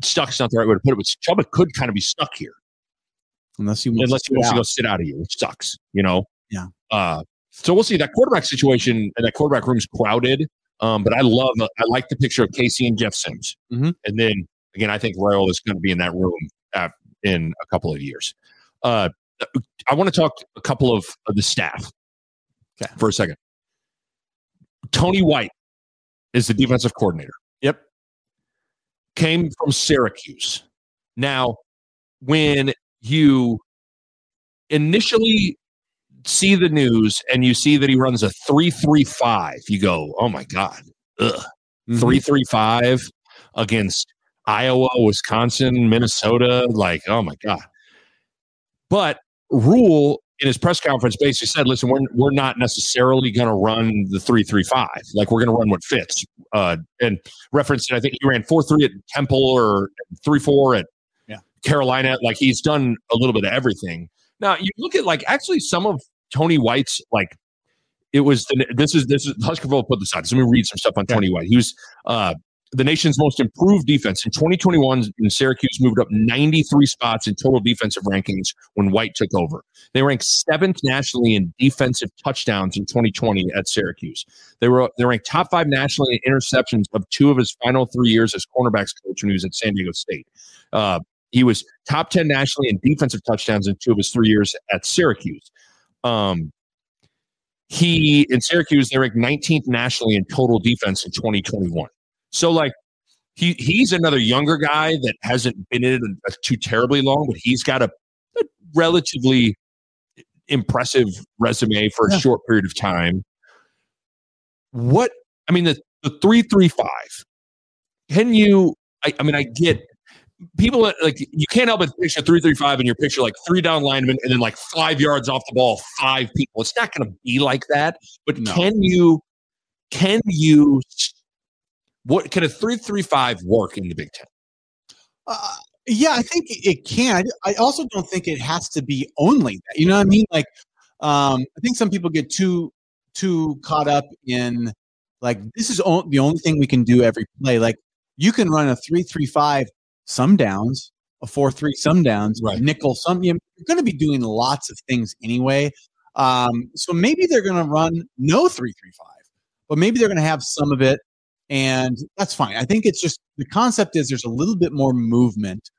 stuck. It's not the right way to put it, but Chuba could kind of be stuck here, unless you unless you wants to go sit out of here, which sucks, you know. Yeah. Uh, so we'll see. That quarterback situation and that quarterback room is crowded. Um, but I love, I like the picture of Casey and Jeff Sims. Mm-hmm. And then again, I think Raiola is going to be in that room uh, in a couple of years. Uh, I want to talk a couple of, of the staff okay. for a second. Tony White is the defensive coordinator. Yep. Came from Syracuse. Now, when you initially see the news and you see that he runs a three three five, you go, oh my God. Ugh. Mm-hmm. three three five against Iowa, Wisconsin, Minnesota. Like, oh my God. But Rhule in his press conference basically said, listen, we're we're not necessarily gonna run the three three five. Like we're gonna run what fits. Uh and referenced it, I think he ran four three at Temple or three four at yeah. Carolina. Like he's done a little bit of everything. Now you look at like actually some of Tony White's, like, it was, the, this is, this is, Huskerville put this out. So let me read some stuff on Tony White. He was uh, the nation's most improved defense. In twenty twenty-one, in Syracuse moved up ninety-three spots in total defensive rankings when White took over. They ranked seventh nationally in defensive touchdowns in twenty twenty at Syracuse. They were, they ranked top five nationally in interceptions of two of his final three years as cornerbacks coach when he was at San Diego State. Uh, he was top ten nationally in defensive touchdowns in two of his three years at Syracuse. Um, he in Syracuse, they ranked nineteenth nationally in total defense in twenty twenty-one. So, like, he he's another younger guy that hasn't been in it a, a too terribly long, but he's got a, a relatively impressive resume for a yeah. short period of time. What I mean, the the three three five. Can you? I, I mean, I get people like you can't help but picture three three five in your picture, like three down linemen and then like five yards off the ball, five people. It's not going to be like that. But no. can you? Can you? What can a three three five work in the Big Ten? Uh, yeah, I think it can. I also don't think it has to be only that. You know what I mean? Like, um, I think some people get too too caught up in like this is o- the only thing we can do every play. Like, you can run a three three five some downs, a four three some downs, right. nickel some. You're going to be doing lots of things anyway. Um, so maybe they're going to run no three three five, but maybe they're going to have some of it. And that's fine. I think it's just the concept is there's a little bit more movement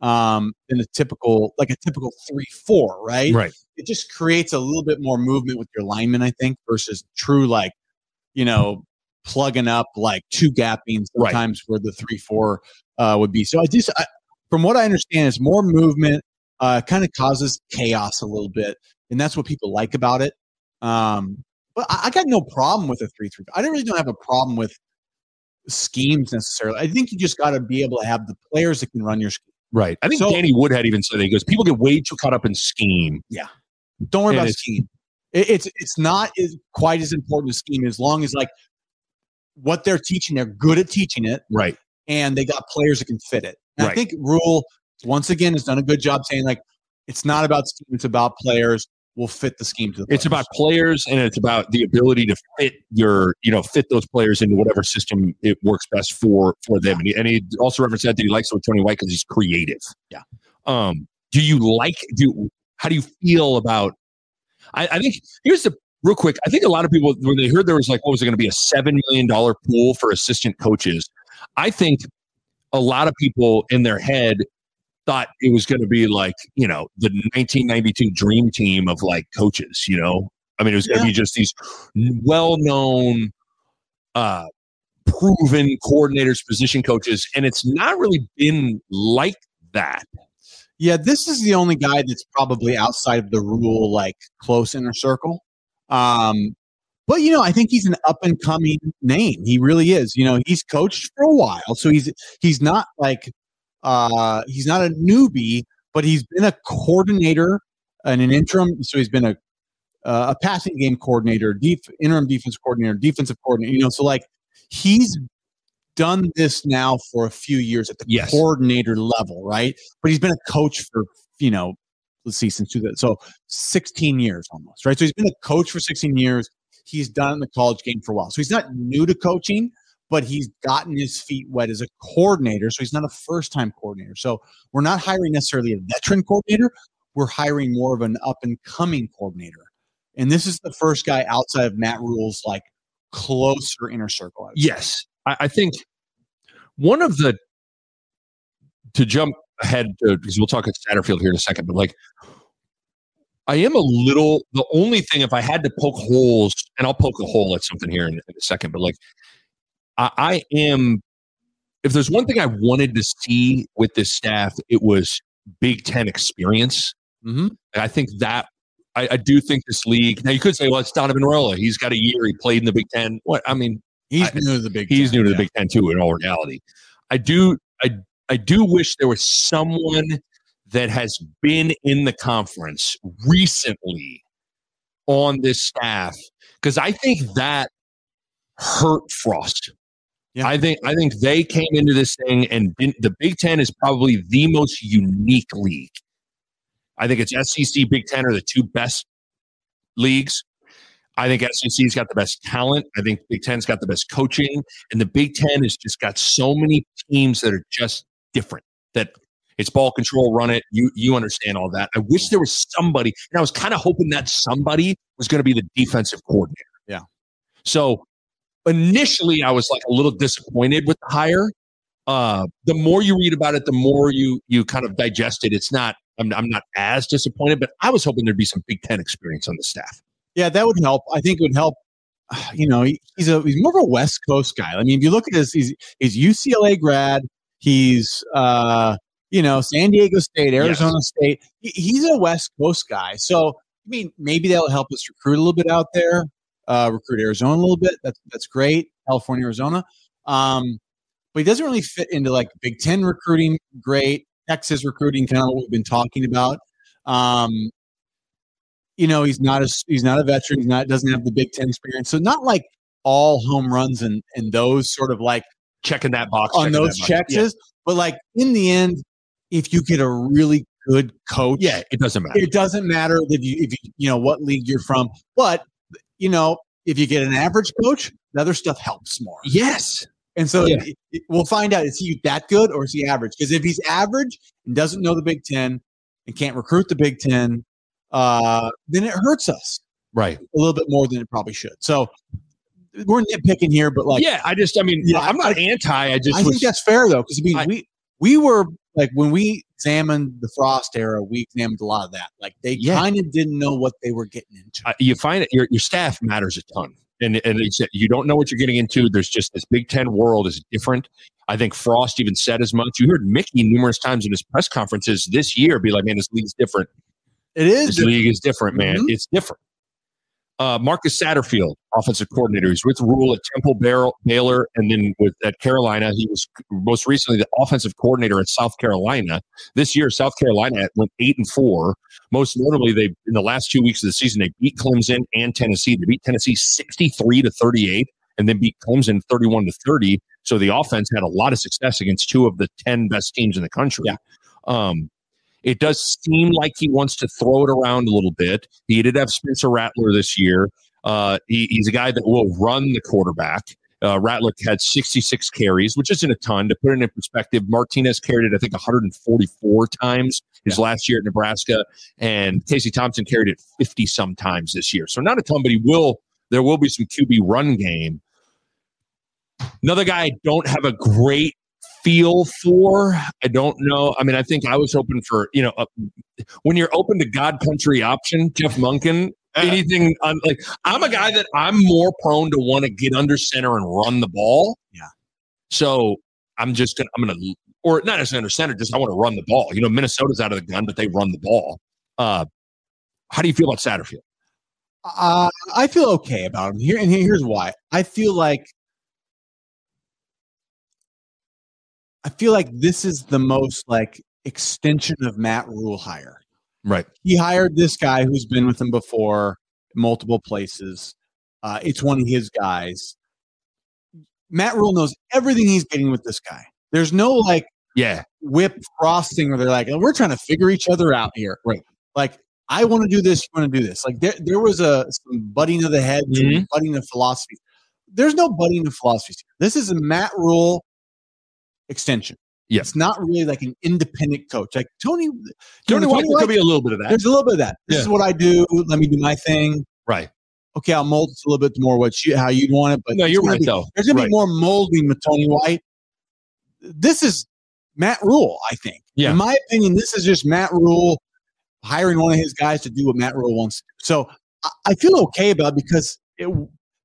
um, than a typical, like a typical three four, right? Right. It just creates a little bit more movement with your linemen, I think, versus true, like, you know, plugging up like two gapping sometimes right. where the three four uh, would be. So I just, I, from what I understand, it's more movement, uh, kind of causes chaos a little bit. And that's what people like about it. Um, but I, I got no problem with a three three. I don't really don't have a problem with schemes necessarily. I think you just got to be able to have the players that can run your scheme. Right. I think so, Danny Woodhead even said that. He goes, people get way too caught up in scheme. Yeah. Don't worry and about it's, scheme. It, it's it's not as, quite as important as scheme as long as like what they're teaching, they're good at teaching it. Right. And they got players that can fit it. And right. I think Rhule, once again, has done a good job saying like, it's not about scheme, it's about players. We'll fit the scheme to the players. It's about players, and it's about the ability to fit your, you know, fit those players into whatever system it works best for for them. And he, and he also referenced that he likes it with Tony White because he's creative. Yeah. Um, do you like do? How do you feel about? I, I think here's the real quick. I think a lot of people when they heard there was like, what was it going to be a seven million dollar pool for assistant coaches? I think a lot of people in their head thought it was going to be like, you know, the nineteen ninety-two dream team of like coaches, you know, I mean, it was going to yeah. be just these well-known, uh, proven coordinators, position coaches. And it's not really been like that. Yeah. This is the only guy that's probably outside of the Rhule, like close inner circle. Um, but, you know, I think he's an up and coming name. He really is. You know, he's coached for a while, so he's, he's not like, Uh, he's not a newbie, but he's been a coordinator and an interim. So he's been a uh, a passing game coordinator, def- interim defense coordinator, defensive coordinator. You know, so like he's done this now for a few years at the yes. coordinator level, right? But he's been a coach for you know, let's see, since two thousand, so sixteen years almost, right? So he's been a coach for sixteen years. He's done the college game for a while, so he's not new to coaching. But he's gotten his feet wet as a coordinator, so he's not a first-time coordinator. So we're not hiring necessarily a veteran coordinator. We're hiring more of an up-and-coming coordinator. And this is the first guy outside of Matt Rhule's, like, closer inner circle. I yes. I, I think one of the – to jump ahead, to, because we'll talk at Satterfield here in a second, but, like, I am a little – the only thing, if I had to poke holes – and I'll poke a hole at something here in, in a second, but, like – I am, if there's one thing I wanted to see with this staff, it was Big Ten experience. Mm-hmm. And I think that, I, I do think this league, now you could say, well, it's Donovan Raiola. He's got a year. He played in the Big Ten. What I mean, he's I, new to the Big Ten. He's new to yeah. the Big Ten too, in all reality. I do, I, I do wish there was someone that has been in the conference recently on this staff, because I think that hurt Frost. Yeah. I think I think they came into this thing, and been, the Big Ten is probably the most unique league. I think it's S E C, Big Ten are the two best leagues. I think S E C's got the best talent. I think Big Ten's got the best coaching. And the Big Ten has just got so many teams that are just different, that it's ball control, run it. You you understand all that. I wish there was somebody, and I was kind of hoping that somebody was going to be the defensive coordinator. Yeah. So initially, I was like a little disappointed with the hire. Uh, the more you read about it, the more you you kind of digest it. It's not I'm, I'm not as disappointed, but I was hoping there'd be some Big Ten experience on the staff. Yeah, that would help. I think it would help. you know, he, he's a he's more of a West Coast guy. I mean, if you look at his, he's he's U C L A grad. He's uh, you know, San Diego State, Arizona yes. State. He, he's a West Coast guy. So I mean, maybe that'll help us recruit a little bit out there. Uh, recruit Arizona a little bit. That's that's great. California, Arizona. Um, but he doesn't really fit into like Big Ten recruiting. Great. Texas recruiting, kind of what we've been talking about. Um, you know, he's not a he's not a veteran. He's not doesn't have the Big Ten experience. So not like all home runs and and those sort of like checking that box on those checks. Yeah. But like in the end, if you get a really good coach, yeah, it doesn't matter. It doesn't matter if you if you, you know what league you're from. But you know, if you get an average coach, the other stuff helps more. Yes. And so yeah. it, it, we'll find out, is he that good or is he average? Because if he's average and doesn't know the Big Ten and can't recruit the Big Ten, uh, then it hurts us right a little bit more than it probably should. So we're nitpicking here, but like, yeah, I just, I mean, yeah, I'm not I, anti. I just, I was, think that's fair though, because I mean, I, we we were like when we examined the Frost era, we examined a lot of that. Like they yeah. kind of didn't know what they were getting into. Uh, you find it your your staff matters a ton. And, and it's, you don't know what you're getting into. There's just this Big Ten world is different. I think Frost even said as much. You heard Mickey numerous times in his press conferences this year be like, man, this league's different. It is. This different. league is different, man. Mm-hmm. It's different. Uh, Marcus Satterfield, offensive coordinator. He's with Rhule at Temple, Bar- Baylor, and then with at Carolina. He was most recently the offensive coordinator at South Carolina. This year, South Carolina went eight and four. Most notably, they in the last two weeks of the season, they beat Clemson and Tennessee. They beat Tennessee sixty-three to thirty-eight, and then beat Clemson thirty-one to thirty. So the offense had a lot of success against two of the ten best teams in the country. Yeah. Um, It does seem like he wants to throw it around a little bit. He did have Spencer Rattler this year. Uh, he, he's a guy that will run the quarterback. Uh, Rattler had sixty-six carries, which isn't a ton. To put it in perspective, Martinez carried it, I think, one hundred forty-four times his yeah. last year at Nebraska, and Casey Thompson carried it fifty-some times this year. So not a ton, but he will. There will be some Q B run game. Another guy I don't have a great feel for. I don't know. I mean, I think I was hoping for, you know, a, when you're open to God country option, Jeff Munkin, anything uh, like I'm a guy that I'm more prone to want to get under center and run the ball. Yeah. So I'm just going to, I'm going to, or not as under center, just I want to run the ball. You know, Minnesota's out of the gun, but they run the ball. Uh, how do you feel about Satterfield? Uh, I feel okay about him here. And here's why. I feel like I feel like this is the most like extension of Matt Rhule hire. Right. He hired this guy who's been with him before multiple places. Uh, it's one of his guys. Matt Rhule knows everything he's getting with this guy. There's no like yeah. whip frosting where they're like, oh, we're trying to figure each other out here. Right. Like, I want to do this, you want to do this. Like there there was a some butting of the head, mm-hmm. some butting of philosophy. There's no butting of philosophies here. This is a Matt Rhule extension. Yeah. It's not really like an independent coach. Like Tony, Tony White could be a little bit of that. There's a little bit of that. This yeah. is what I do. Let me do my thing. Right. Okay, I'll mold this a little bit more what you, how you'd want it. But no, you're right be, though. There's gonna right. be more molding with Tony White. This is Matt Rhule, I think. Yeah. In my opinion, this is just Matt Rhule hiring one of his guys to do what Matt Rhule wants to do. So I, I feel okay about it because it,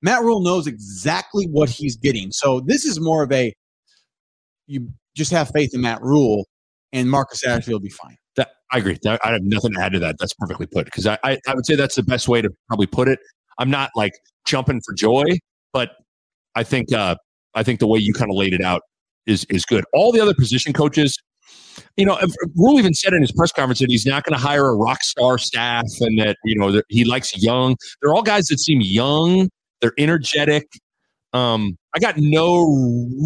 Matt Rhule knows exactly what he's getting. So this is more of a you just have faith in Matt Rhule, and Marcus Satterfield will be fine. That, I agree. I have nothing to add to that. That's perfectly put. Because I, I, I would say that's the best way to probably put it. I'm not like jumping for joy, but I think uh, I think the way you kind of laid it out is is good. All the other position coaches, you know, Rhule even said in his press conference that he's not going to hire a rock star staff, and that you know that he likes young. They're all guys that seem young. They're energetic. Um, I got no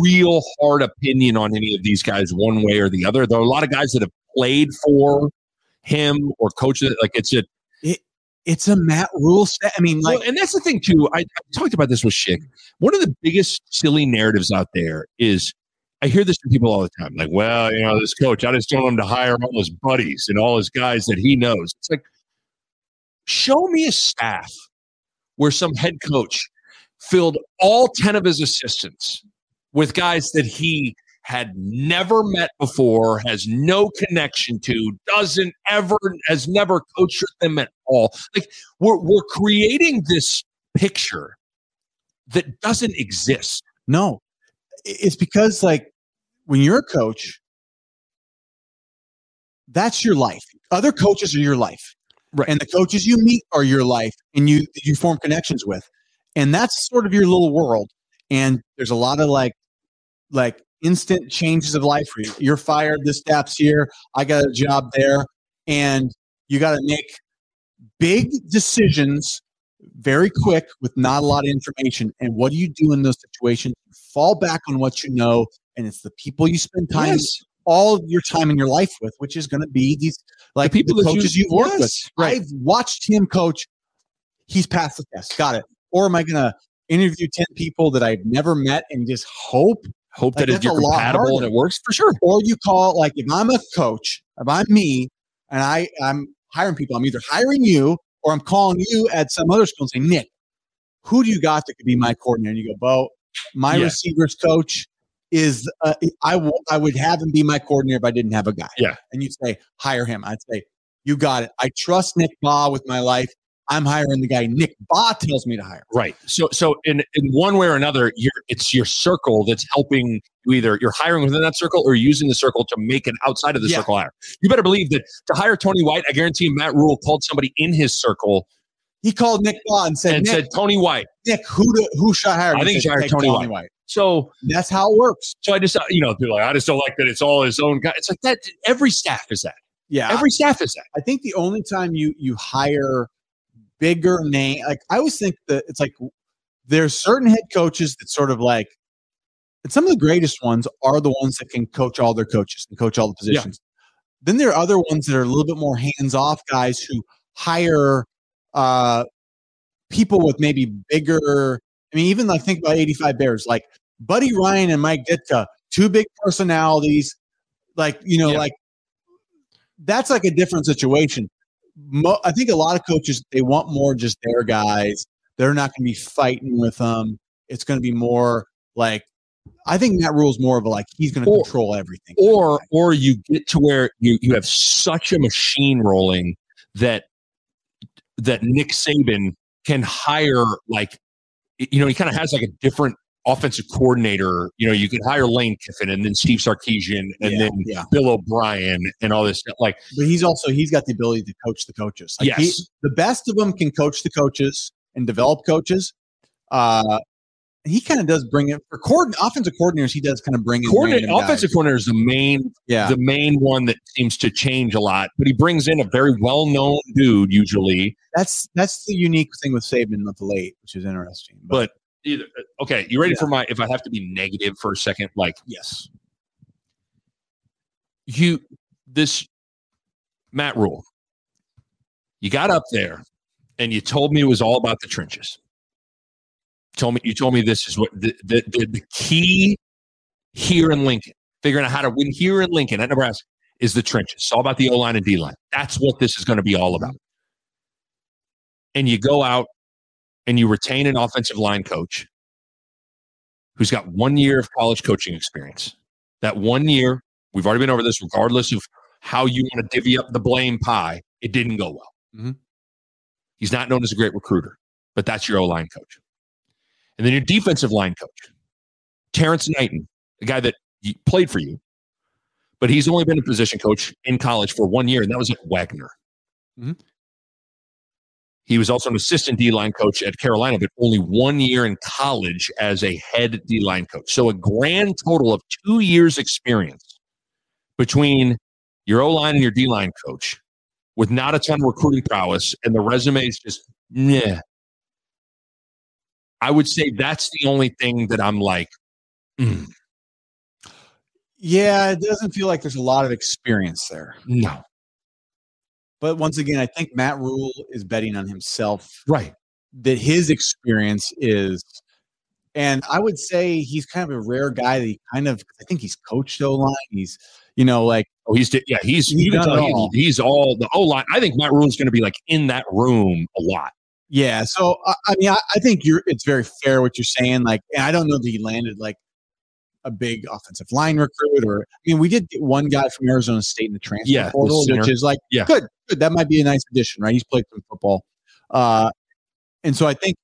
real hard opinion on any of these guys one way or the other. There are a lot of guys that have played for him or coached it. Like it's a, it, it's a Matt Rhule set. I mean, like, well, and that's the thing too. I, I talked about this with Schick. One of the biggest silly narratives out there is I hear this from people all the time. Like, well, you know, this coach, I just told him to hire all his buddies and all his guys that he knows. It's like, show me a staff where some head coach filled all ten of his assistants with guys that he had never met before, has no connection to, doesn't ever, has never coached them at all. Like we're, we're creating this picture that doesn't exist. No, it's because like when you're a coach, that's your life. Other coaches are your life. Right. And the coaches you meet are your life and you, you form connections with. And that's sort of your little world. And there's a lot of like, like instant changes of life for you. You're fired. This staff's here. I got a job there. And you got to make big decisions very quick with not a lot of information. And what do you do in those situations? You fall back on what you know. And it's the people you spend time yes. with. All of your time in your life with, which is going to be these like the people the coaches you, you've worked yes, with. Right. I've watched him coach. He's passed the test. Got it. Or am I going to interview ten people that I've never met and just hope, hope like, that you're compatible and it works for sure? Or you call like if I'm a coach, if I'm me, and I I'm hiring people, I'm either hiring you or I'm calling you at some other school and saying, Nick, who do you got that could be my coordinator? And you go, Bo, my yeah. receivers coach. Is uh, I, w- I would have him be my coordinator if I didn't have a guy. Yeah. And you'd say, hire him. I'd say, you got it. I trust Nick Bahe with my life. I'm hiring the guy Nick Bahe tells me to hire. Right. So so in, in one way or another, you're, it's your circle that's helping you either. You're hiring within that circle or using the circle to make an outside of the yeah. circle hire. You better believe that to hire Tony White, I guarantee Matt Rhule called somebody in his circle. He called Nick Bahe and said, and Nick, said Tony White. Nick, who do, who should I hire? I think he hired Tony, Tony White. White. So that's how it works. So I just, you know, people are like, I just don't like that it's all his own guy. It's like that. Every staff is that. Yeah. Every staff is that. I think the only time you you hire bigger name, like I always think that it's like there's certain head coaches that sort of like, and some of the greatest ones are the ones that can coach all their coaches and coach all the positions. Yeah. Then there are other ones that are a little bit more hands-off guys who hire uh, people with maybe bigger, I mean, even like think about eighty-five Bears, like Buddy Ryan and Mike Ditka, two big personalities. Like, you know, yeah. like that's like a different situation. Mo- I think a lot of coaches, they want more just their guys. They're not going to be fighting with them. It's going to be more like, I think Matt Rhule's more of a like, he's going to control everything. Or, or you get to where you, you have such a machine rolling that, that Nick Saban can hire like, you know, he kind of has like a different offensive coordinator. You know, you could hire Lane Kiffin and then Steve Sarkisian and yeah, then yeah. Bill O'Brien and all this stuff. Like, but he's also, he's got the ability to coach the coaches. Like yes. he, the best of them can coach the coaches and develop coaches. Uh, he kind of does bring it for coordin- offensive coordinators. He does kind of bring in Coordinate, offensive coordinator is the main, yeah. the main one that seems to change a lot, but he brings in a very well-known dude usually. That's that's the unique thing with Saban of the late, which is interesting. But, but either okay, you ready yeah. for my? If I have to be negative for a second, like yes, you this Matt Rhule, you got up there and you told me it was all about the trenches. Told me you told me this is what the the, the the key here in Lincoln, figuring out how to win here in Lincoln at Nebraska is the trenches. It's all about the O line and D line. That's what this is going to be all about. And you go out and you retain an offensive line coach who's got one year of college coaching experience. That one year, we've already been over this, regardless of how you want to divvy up the blame pie, it didn't go well. Mm-hmm. He's not known as a great recruiter, but that's your O line coach. And then your defensive line coach, Terrence Knighton, a guy that played for you, but he's only been a position coach in college for one year, and that was at Wagner. Mm-hmm. He was also an assistant D-line coach at Carolina, but only one year in college as a head D-line coach. So a grand total of two years experience between your O-line and your D-line coach with not a ton of recruiting prowess, and the resume is just, nah. I would say that's the only thing that I'm like, mm. yeah, it doesn't feel like there's a lot of experience there. No. But once again, I think Matt Rhule is betting on himself. Right. That his experience is, and I would say he's kind of a rare guy that he kind of, I think he's coached O-line. He's, you know, like. Oh, he's, yeah, he's, he's, you can tell all. He, he's all the O-line. I think Matt Rhule's going to be like in that room a lot. Yeah, so I mean, I, I think you're. It's very fair what you're saying. Like, and I don't know that he landed like a big offensive line recruit, or I mean, we did get one guy from Arizona State in the transfer yeah, portal, the which is like yeah. good, good. That might be a nice addition, right? He's played some football, uh, and so I think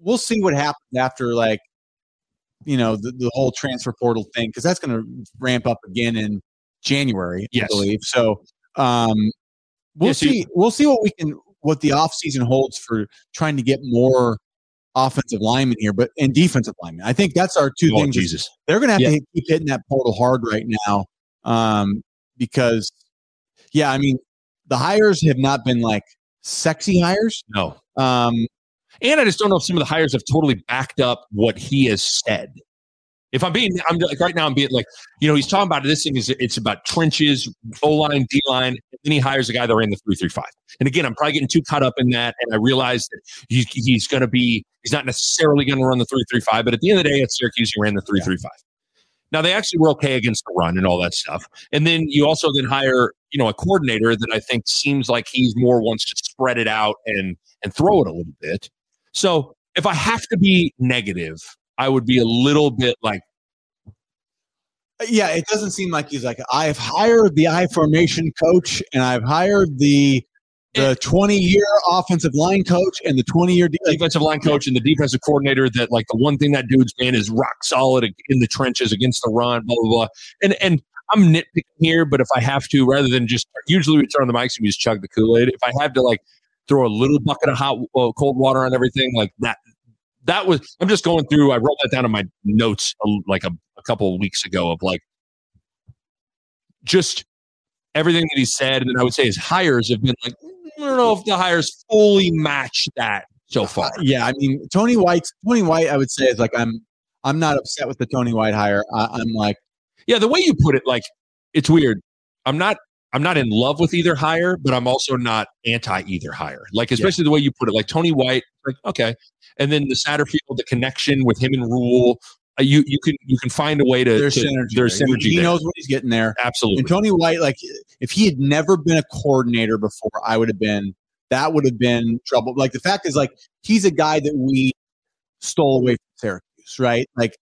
we'll see what happens after, like, you know, the, the whole transfer portal thing, because that's going to ramp up again in January, yes. I believe. So um, we'll yeah, so see. You- we'll see what we can, what the offseason holds for trying to get more offensive linemen here, but and defensive linemen. I think that's our two oh, things. Jesus. They're going to have yeah. to keep hitting that portal hard right now, um, because, yeah, I mean, the hires have not been like sexy hires. No. Um, and I just don't know if some of the hires have totally backed up what he has said. If I'm being, I'm like right now, I'm being like, you know, he's talking about this thing is it's about trenches, O line, D line, and then he hires a guy that ran the three three five. And again, I'm probably getting too caught up in that, and I realize that he's he's going to be, he's not necessarily going to run the three three five, but at the end of the day, at Syracuse, he ran the three three five. Now they actually were okay against the run and all that stuff. And then you also then hire, you know, a coordinator that I think seems like he's more wants to spread it out and and throw it a little bit. So if I have to be negative, I would be a little bit like, yeah, it doesn't seem like he's like, I've hired the I formation coach and I've hired the the twenty-year offensive line coach and the twenty-year de- defensive line coach and the defensive coordinator that, like, the one thing that dude's been is rock solid in the trenches against the run, blah, blah, blah. And, and I'm nitpicking here, but if I have to, rather than just usually we turn on the mics and we just chug the Kool-Aid, if I have to, like, throw a little bucket of hot, uh, cold water on everything like that, That was, I'm just going through, I wrote that down in my notes like a, a couple of weeks ago of like just everything that he said. And then I would say his hires have been like, I don't know if the hires fully match that so far. Yeah. I mean, Tony White's, Tony White, I would say is like, I'm, I'm not upset with the Tony White hire. I, I'm like, yeah, the way you put it, like, it's weird. I'm not, I'm not in love with either hire, but I'm also not anti either hire. Like, especially yeah. the way you put it, like Tony White, like, okay. And then the Satterfield, the connection with him and Rhule, uh, you you can you can find a way to there's to, synergy. There's synergy. He there. knows what he's getting there. Absolutely. And Tony White, like, if he had never been a coordinator before, I would have been that would have been trouble. Like, the fact is, like, he's a guy that we stole away from Syracuse, right? Like,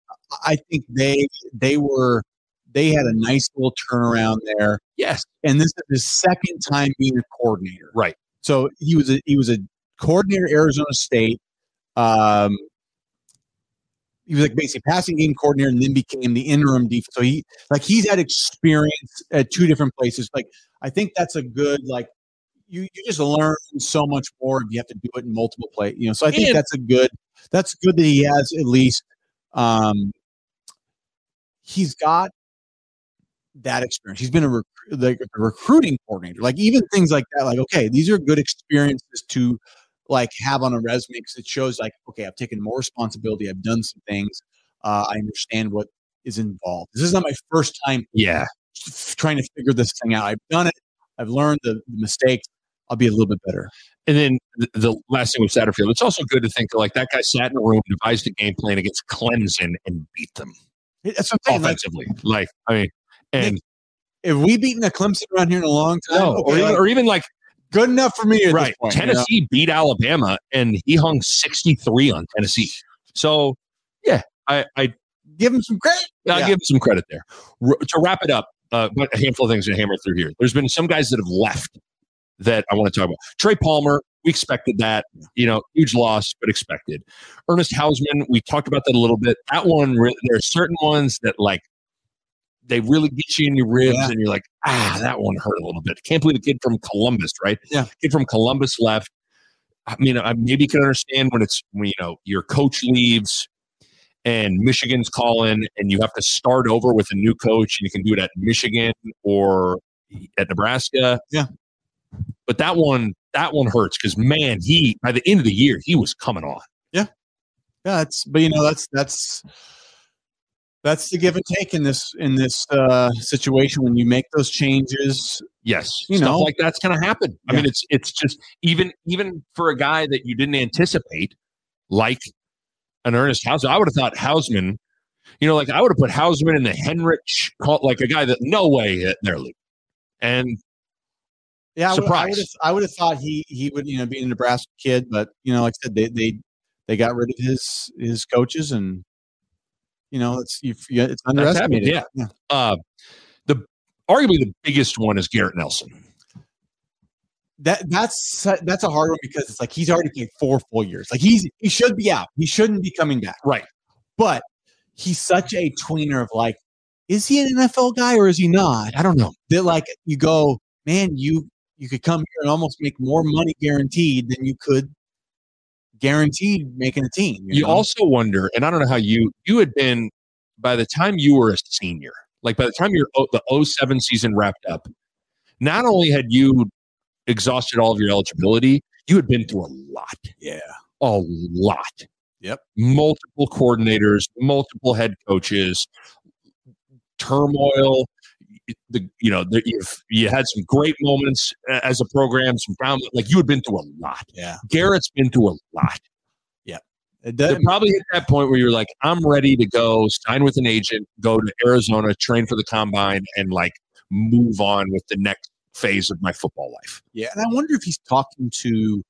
I think they they were they had a nice little turnaround there. Yes. And this is his second time being a coordinator. Right. So he was a, he was a coordinator at Arizona State. Um, he was like basically passing game coordinator and then became the interim defense. So he like he's had experience at two different places. Like, I think that's a good, like, you, you just learn so much more if you have to do it in multiple plays. You know, so I think and, that's a good that's good that he has at least um, he's got that experience. He's been a, rec- like a recruiting coordinator. Like, even things like that, like, okay, these are good experiences to like have on a resume, because it shows like, okay, I've taken more responsibility. I've done some things. Uh, I understand what is involved. This is not my first time yeah. trying to figure this thing out. I've done it. I've learned the, the mistakes. I'll be a little bit better. And then the, the last thing with Satterfield, it's also good to think that, like, that guy sat in a room, devised a game plan against Clemson and beat them. That's what I'm saying. Offensively. Like, I mean, and if we beaten a Clemson around here in a long time, no, okay, or, even, like, or even like good enough for me, at right? This point, Tennessee you know? beat Alabama, and he hung sixty-three on Tennessee. So, yeah, I, I give him some credit. I yeah. give him some credit there. R- to wrap it up, uh, but a handful of things to hammer through here. There's been some guys that have left that I want to talk about. Trey Palmer, we expected that, you know, huge loss, but expected. Ernest Hausman, we talked about that a little bit. That one, re- there are certain ones that like. They really get you in your ribs, yeah. and you're like, ah, that one hurt a little bit. Can't believe a kid from Columbus, right? Yeah, kid from Columbus left. I mean, I maybe can understand when it's when you know your coach leaves, and Michigan's calling, and you have to start over with a new coach, and you can do it at Michigan or at Nebraska. Yeah, but that one, that one hurts because man, he by the end of the year he was coming on. Yeah, yeah. It's but you know that's that's. That's the give and take in this in this uh, situation when you make those changes. Yes, you stuff know. like that's going to happen. Yeah. I mean, it's it's just even even for a guy that you didn't anticipate, like an Ernest Hausman. I would have thought Hausman, you know, like I would have put Hausman in the Henrich, like a guy that no way they're leaving. And yeah, surprise, I would have thought he he would you know be a Nebraska kid, but you know, like I said, they they they got rid of his his coaches and. You know, it's you've, it's underestimated. Yeah, yeah. Uh, the arguably the biggest one is Garrett Nelson. That that's that's a hard one because it's like he's already played four full years. Like he's he should be out. He shouldn't be coming back. Right. But he's such a tweener of like, is he an N F L guy or is he not? I don't know. They're like you go, man, you you could come here and almost make more money guaranteed than you could guaranteed making a team. You, you know? Also wonder, and I don't know how you you had been by the time you were a senior, like by the time your the oh seven season wrapped up, not only had you exhausted all of your eligibility, you had been through a lot. Yeah. A lot. Yep. Multiple coordinators, multiple head coaches, turmoil. The, you know, the, you've, you had some great moments as a program, some brown, like you had been through a lot. Yeah. Garrett's been through a lot. Yeah. They're probably at that point where you're like, I'm ready to go sign with an agent, go to Arizona, train for the combine, and like move on with the next phase of my football life. Yeah. And I wonder if he's talking to,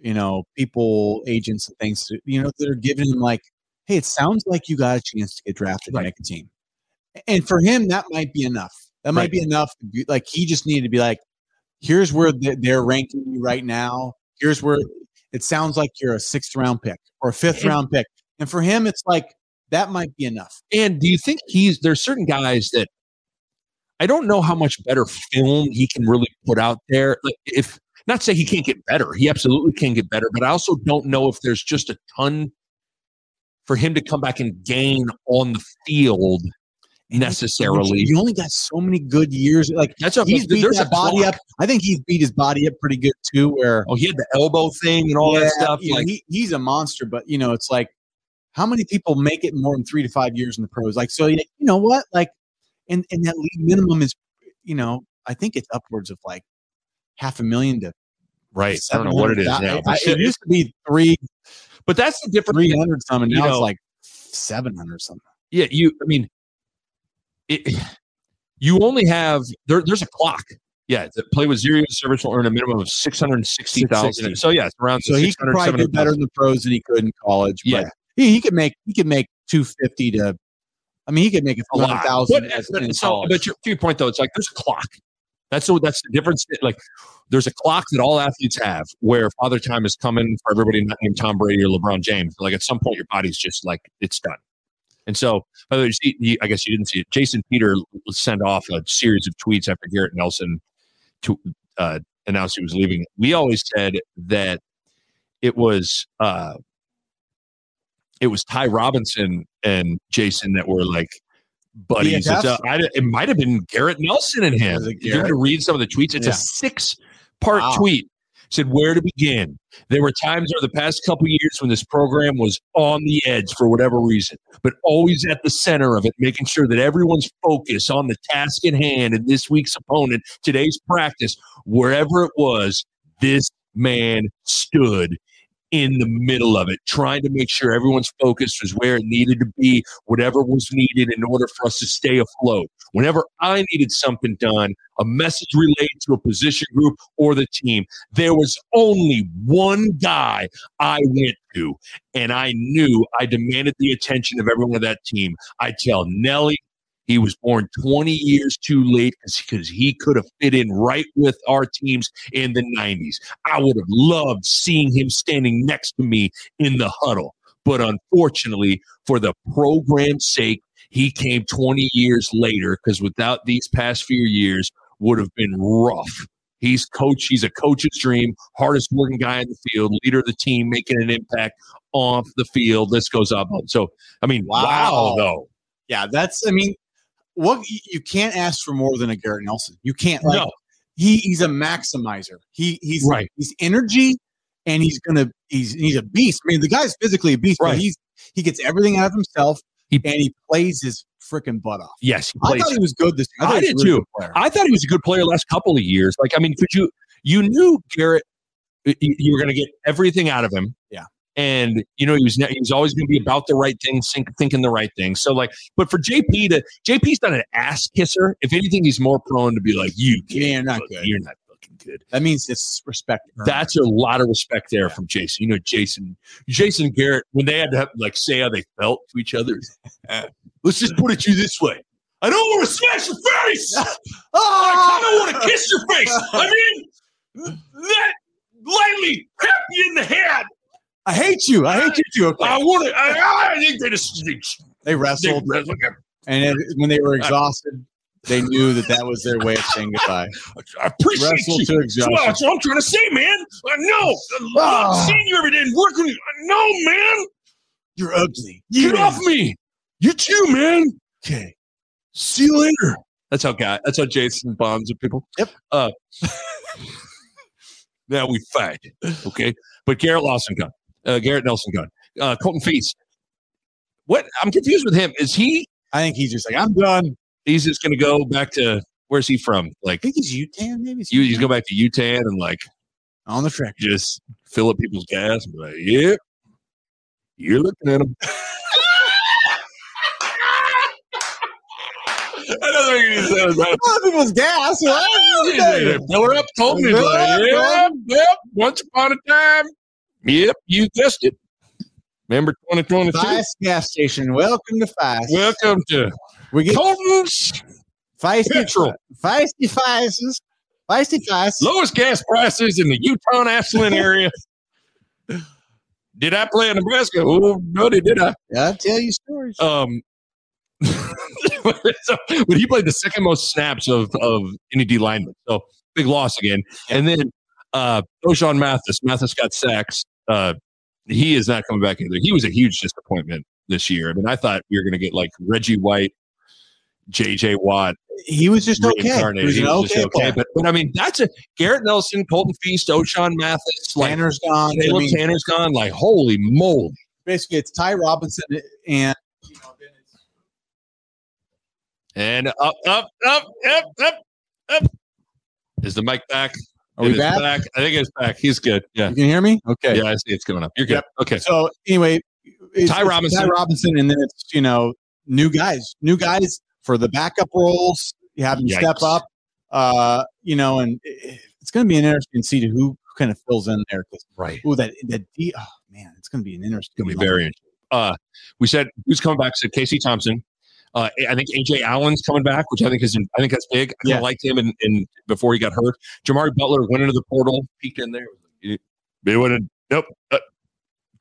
you know, people, agents and things, you know, that are giving him like, hey, it sounds like you got a chance to get drafted right. and make a team. And for him, that might be enough. That might right. be enough. To be, like he just needed to be like, here's where they're ranking you right now. Here's where it sounds like you're a sixth round pick or a fifth round pick. And for him, it's like, that might be enough. And do you think he's, there's certain guys that I don't know how much better film he can really put out there. Like if not say he can't get better, he absolutely can get better, but I also don't know if there's just a ton for him to come back and gain on the field. Necessarily, you only got so many good years. Like that's a, he's beat there's that a body block. Up. I think he's beat his body up pretty good too. Where oh, he had the elbow thing and all yeah, that stuff. Yeah, like he, he's a monster. But you know, it's like how many people make it more than three to five years in the pros? Like so, you know what? Like and and that league minimum is, you know, I think it's upwards of like half a million to right. I don't know what it is now. I, it used to be three, but that's the difference. Three hundred something now know, it's like seven hundred something. Yeah, you. I mean. It, you only have there, there's a clock. Yeah, the play with zero years service will earn a minimum of six hundred sixty thousand. So yeah, it's around. So he could probably do better in the pros than he could in college. Yeah, but he, he could make he could make two fifty to. I mean, he could make a hundred thousand. But, so, but to your point though, it's like there's a clock. That's so that's the difference. Like there's a clock that all athletes have where father time is coming for everybody not named Tom Brady or LeBron James. Like at some point, your body's just like it's done. And so, by the way, you see, you, I guess you didn't see it. Jason Peter sent off a series of tweets after Garrett Nelson to, uh, announced he was leaving. We always said that it was uh, it was Ty Robinson and Jason that were like buddies. Yeah, it's a, I, it might have been Garrett Nelson and him. If you want to read some of the tweets, it's yeah. a six-part wow. tweet. Said, where to begin? There were times over the past couple of years when this program was on the edge for whatever reason, but always at the center of it, making sure that everyone's focused on the task at hand and this week's opponent, today's practice, wherever it was, this man stood in the middle of it, trying to make sure everyone's focus was where it needed to be, whatever was needed in order for us to stay afloat. Whenever I needed something done, a message related to a position group or the team, there was only one guy I went to, and I knew I demanded the attention of everyone on that team. I tell Nelly, he was born twenty years too late because he could have fit in right with our teams in the nineties. I would have loved seeing him standing next to me in the huddle. But unfortunately, for the program's sake, he came twenty years later because without these past few years would have been rough. He's coach. He's a coach's dream, hardest working guy in the field, leader of the team, making an impact off the field. This goes up. So, I mean, wow, wow though. Yeah, that's, I mean, What you can't ask for more than a Garrett Nelson. You can't. Like, no, he he's a maximizer. He he's right. He's energy, and he's gonna he's he's a beast. I mean, the guy's physically a beast. Right. But he's he gets everything out of himself, he, and he plays his freaking butt off. Yes, he plays. I thought he was good this year. I, I did really too. I thought he was a good player last couple of years. Like I mean, could you you knew Garrett? You were gonna get everything out of him. Yeah. And, you know, he was he was always going to be about the right thing, think, thinking the right thing. So, like, but for J P to – J P's not an ass kisser. If anything, he's more prone to be like, you can't. Yeah, you're not look, good. You're not fucking good. That means it's respect. That's a lot of respect there yeah. from Jason. You know, Jason Jason Garrett, when they had to, have, like, say how they felt to each other, let's just put it to you this way. I don't want to smash your face. I kind of want to kiss your face. I mean – Let, let me hit you in the head. I hate you. I hate you too. Okay. I want to. I, I think they just they, they wrestled, they wrestled. And it, when they were exhausted, they knew that that was their way of saying goodbye. I appreciate wrestled you. To exhaustion. Well, that's what I'm trying to say, man. Uh, no, oh. I'm seeing you every day and working. No, man. You're ugly. Get yeah. off me. You too, man. Okay. See you later. That's how guy. That's how Jason bombs at people. Yep. Uh, now we fight. Okay. But Garrett Lawson gone. Uh, Garrett Nelson gone. Uh, Colton Feast. What? I'm confused with him. Is he? I think he's just like, I'm done. He's just going to go back to, where's he from? Like, I think he's U T A N, maybe. He's, he's going back to U T A N and like. On the track. Just fill up people's gas and be like, yep. Yeah, you're looking at him. I don't think he said about it. Well, it was gas. Right? Fill her up, told me. Like, yep, yep. Once upon a time. Yep, you guessed it. Remember twenty twenty-two? Feist gas station. Welcome to Feist. Welcome to we get Colton's Feisty Petrol. Feisty Feists. Feisty Feists. Lowest gas prices in the Utah-Ashland area. Did I play in Nebraska? Oh, no, did I? Yeah, I'll tell you stories. Um. So, but he played the second most snaps of, of any D lineman. So big loss again. And then uh, O'Shawn Mathis. Mathis got sacks. Uh, he is not coming back either. He was a huge disappointment this year. I mean, I thought we were going to get like Reggie White, J J Watt. He was just okay. He was, he was okay, just okay. But, but I mean, that's a Garrett Nelson, Colton Feast, O'Shawn Mathis. Tanner's like, gone. Caleb I mean, Tanner's gone. Like, holy moly. Basically, it's Ty Robinson and. And up, up, up, up, up, up. Is the mic back? Are we back? back? I think it's back. He's good. Yeah. You can hear me? Okay. Yeah, I see it's coming up. You're good. Yep. Okay. So anyway, it's, Ty Robinson. Ty Robinson, and then it's, you know, new guys. New guys for the backup roles. You have them Yikes. step up. Uh, you know, and it, it's going to be an interesting to see who, who kind of fills in there. Right. Ooh, that, that D, oh, man, it's going to be an interesting. It's going to be very interesting. Uh, we said, who's coming back? Said Casey Thompson. Uh, I think A J Allen's coming back, which I think is I think that's big. I yeah. liked him and in, in before he got hurt. Jamari Butler went into the portal, peeked in there. He, he went in, nope. Uh,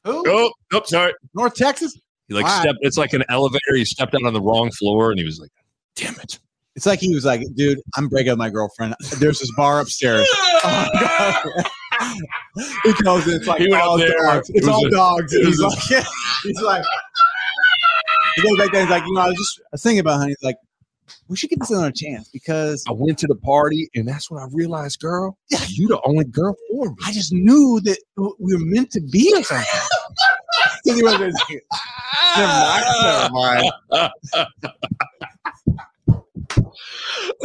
Who? Nope, nope, sorry. North Texas? He like wow. stepped. It's like an elevator. He stepped out on the wrong floor, and he was like, damn it. It's like he was like, dude, I'm breaking up with my girlfriend. There's this bar upstairs. Oh, God. He goes, it's like all dogs. It's it all a, dogs. It he's, a, like, yeah. he's like, he goes back there. He's like, you know, I was just I was thinking about, honey. He's like, we should give this another chance because I went to the party and that's when I realized, girl, yeah, you the only girl for me. I just knew that we were meant to be or something. Never mind. Never mind.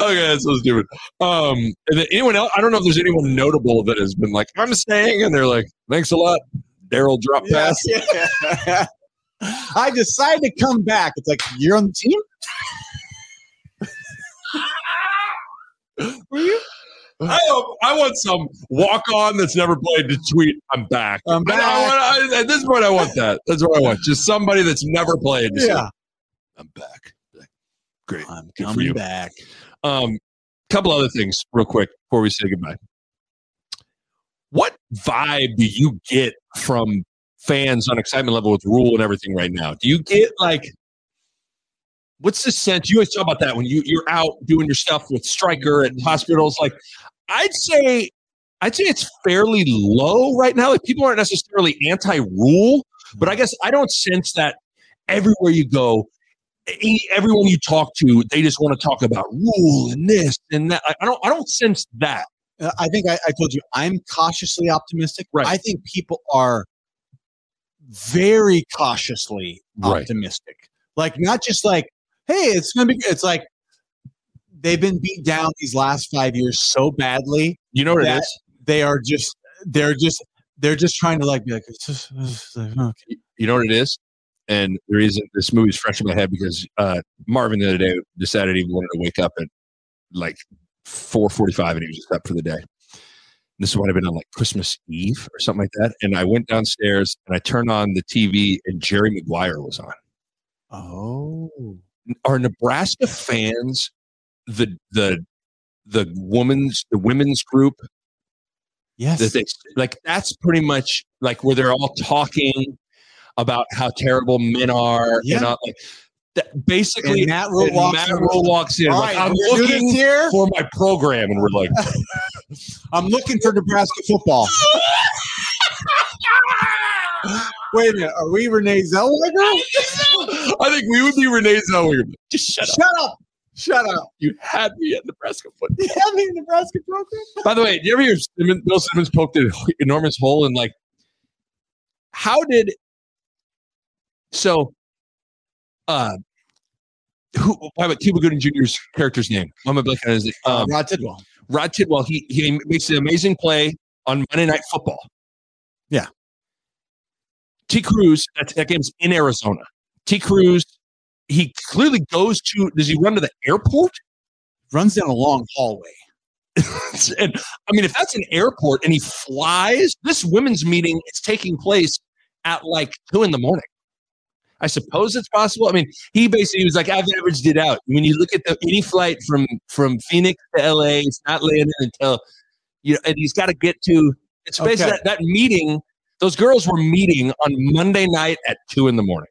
Okay, that's so stupid. Um, and then anyone else? I don't know if there's anyone notable that has been like, I'm staying, and they're like, thanks a lot, Daryl. Drop pass. Yeah, yeah. I decided to come back. It's like, you're on the team? Were you? I, hope, I want some walk-on that's never played to tweet, I'm back. I'm back. I, I want, I, at this point, I want that. That's what I want. Just somebody that's never played. Yeah. Say, I'm back. Great. I'm Good coming back. A um, couple other things real quick before we say goodbye. What vibe do you get from fans on excitement level with Rhule and everything right now? Do you get like, what's the sense? You always talk about that when you, you're out doing your stuff with Stryker and hospitals. Like, I'd say, I'd say it's fairly low right now. Like, people aren't necessarily anti-Rhule, but I guess I don't sense that everywhere you go, everyone you talk to, they just want to talk about Rhule and this and that. I don't, I don't sense that. I think I, I told you I'm cautiously optimistic. Right. I think people are very cautiously optimistic. Right. Like, not just like, hey, it's going to be good. It's like they've been beat down these last five years so badly. You know what it is? They are just, they're just, they're just trying to like be like, it's just, it's like, okay. You know what it is? And the reason this movie's fresh in my head because uh, Marvin the other day decided he wanted to wake up at like four forty-five and he was just up for the day. This would have been on like Christmas Eve or something like that. And I went downstairs and I turned on the T V and Jerry Maguire was on. Oh. Are Nebraska fans the the the women's the women's group Yes. That they, like, that's pretty much like where they're all talking about how terrible men are. Yeah. And all, like, that basically, and Matt Rhule walks, walks in. Right, like, I'm looking here for my program, and we're like, I'm looking for Nebraska football. Wait a minute, are we Renee Zellweger? I think we would be Renee Zellweger. Just shut up. Shut up. Shut up. You had me at Nebraska football. You had me at Nebraska program? By the way, did you ever hear Simmons, Bill Simmons poked an enormous hole in, like, how did – so uh, who – why about Cuba Gooding Junior's character's name? I'm a blank on his name. Um, Rod Tidwell. Rod Tidwell, he, he makes an amazing play on Monday Night Football. Yeah. T. Cruz, that, that game's in Arizona. T. Cruz, he clearly goes to, does he run to the airport? Runs down a long hallway. And I mean, if that's an airport and he flies, this women's meeting is taking place at like two in the morning. I suppose it's possible. I mean, he basically was like, I've averaged it out. When you look at the, any flight from, from Phoenix to L A, it's not landing until, you know, and he's got to get to, it's basically okay. that, that meeting. Those girls were meeting on Monday night at two in the morning.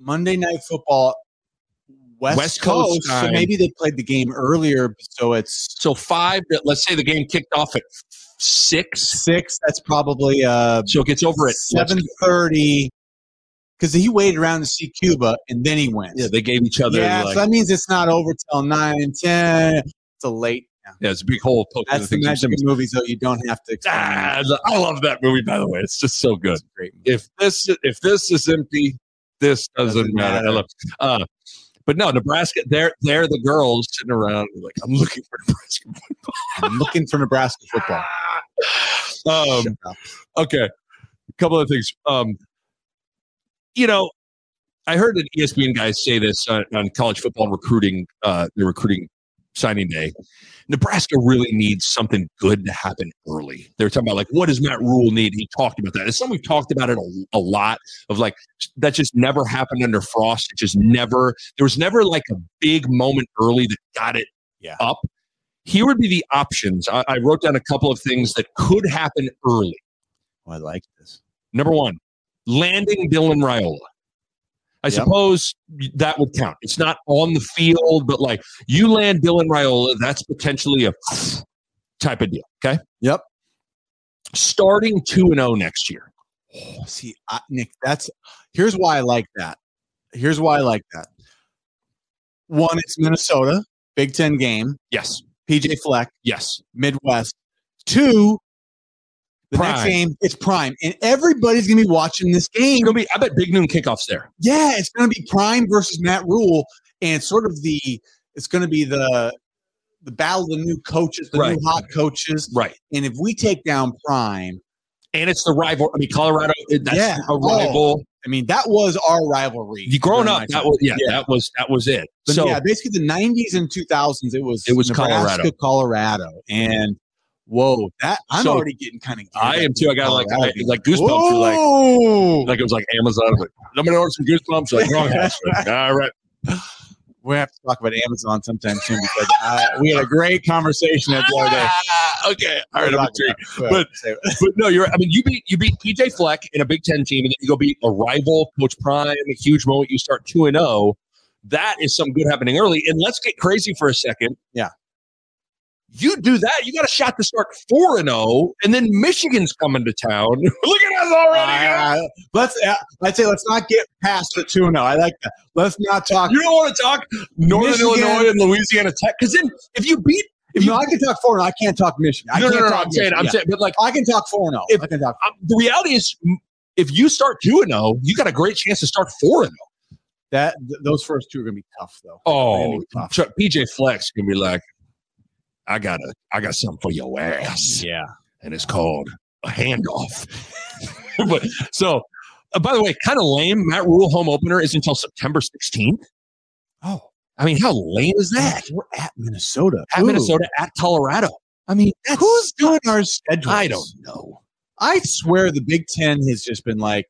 Monday Night Football, West, West Coast. Coast so maybe they played the game earlier. So it's so five. Let's say the game kicked off at six. Six. That's probably uh. So it gets over at seven thirty. Because he waited around to see Cuba, and then he went. Yeah, they gave each other. Yeah, like, so that means it's not over till nine, ten. It's a late. Yeah. yeah, it's a big hole. That's the magic of movies, though. You don't have to. Ah, I love that movie, by the way. It's just so good. Great if this if this is empty, this doesn't, doesn't matter. matter. I love it. Uh, but no, Nebraska. They're they're the girls sitting around like, I'm looking for Nebraska football. I'm looking for Nebraska football. um, okay, a couple of things. Um, you know, I heard an E S P N guy say this on, on college football recruiting. Uh, the recruiting. Signing day, Nebraska really needs something good to happen early. They're talking about, like, what does Matt Rhule need? He talked about that. It's something we've talked about it a, a lot of, like, that just never happened under Frost. It just never, there was never like a big moment early that got it yeah. up. Here would be the options. I, I wrote down a couple of things that could happen early. Oh, I like this. Number one, landing Dylan Raiola. I yep. suppose that would count. It's not on the field, but like you land Dylan Raiola, that's potentially a type of deal. Okay. Yep. Starting two and zero next year. Oh, see, I, Nick, that's here's why I like that. Here's why I like that. One, it's Minnesota, Big Ten game. Yes. P J Fleck. Yes. Midwest. Two. The Prime. Next game, it's Prime, and everybody's gonna be watching this game. It's gonna be, I bet Big Noon kickoff's there. Yeah, it's gonna be Prime versus Matt Rhule, and sort of the it's gonna be the the battle of the new coaches, the right. new hot coaches, right? And if we take down Prime, and it's the rival. I mean, Colorado. That's yeah. a rival. Oh, I mean, that was our rivalry. You growing up, that was yeah, yeah, that was that was it. But so yeah, basically the nineties and two thousands, it was it was Nebraska, Colorado, Colorado, and. Whoa, that I'm so, already getting kind of. I am too. I got like I, like goosebumps. Whoa. Like like it was like Amazon. I'm, like, I'm gonna order some goosebumps. Like wrong house. Like, all right, we have to talk about Amazon sometime soon because uh, we had a great conversation that the other day. Okay, all right, I'm intrigued. But but no, you're. I mean, you beat you beat P J Fleck in a Big Ten team, and then you go beat a rival, Coach Prime, a huge moment. You start two and zero. That is some good happening early. And let's get crazy for a second. Yeah. You do that, you got a shot to start four and zero, and then Michigan's coming to town. Look at us already. Uh, let's. Uh, I'd say let's not get past the two and zero. I like that. Let's not talk. You don't want to talk Northern Michigan. Illinois and Louisiana Tech, because then if you beat, if you, no, I can talk four and I can't talk Michigan. I no, can't no, no, talk no. I'm Michigan. saying, I'm yeah. saying, but like I can talk four and zero. I can talk. The reality is, if you start two and zero, you got a great chance to start four and zero. That th- those first two are going to be tough, though. Oh, tough. Chuck, P J Fleck's going to be like. I got a, I got something for your ass. Yeah. And it's called a handoff. But so, uh, by the way, kind of lame. Matt Rhule home opener is until September sixteenth. Oh, I mean, how lame is that? We're at Minnesota. At Ooh. Minnesota, at Colorado. I mean, that's, who's doing our schedule? I don't know. I swear the Big Ten has just been like,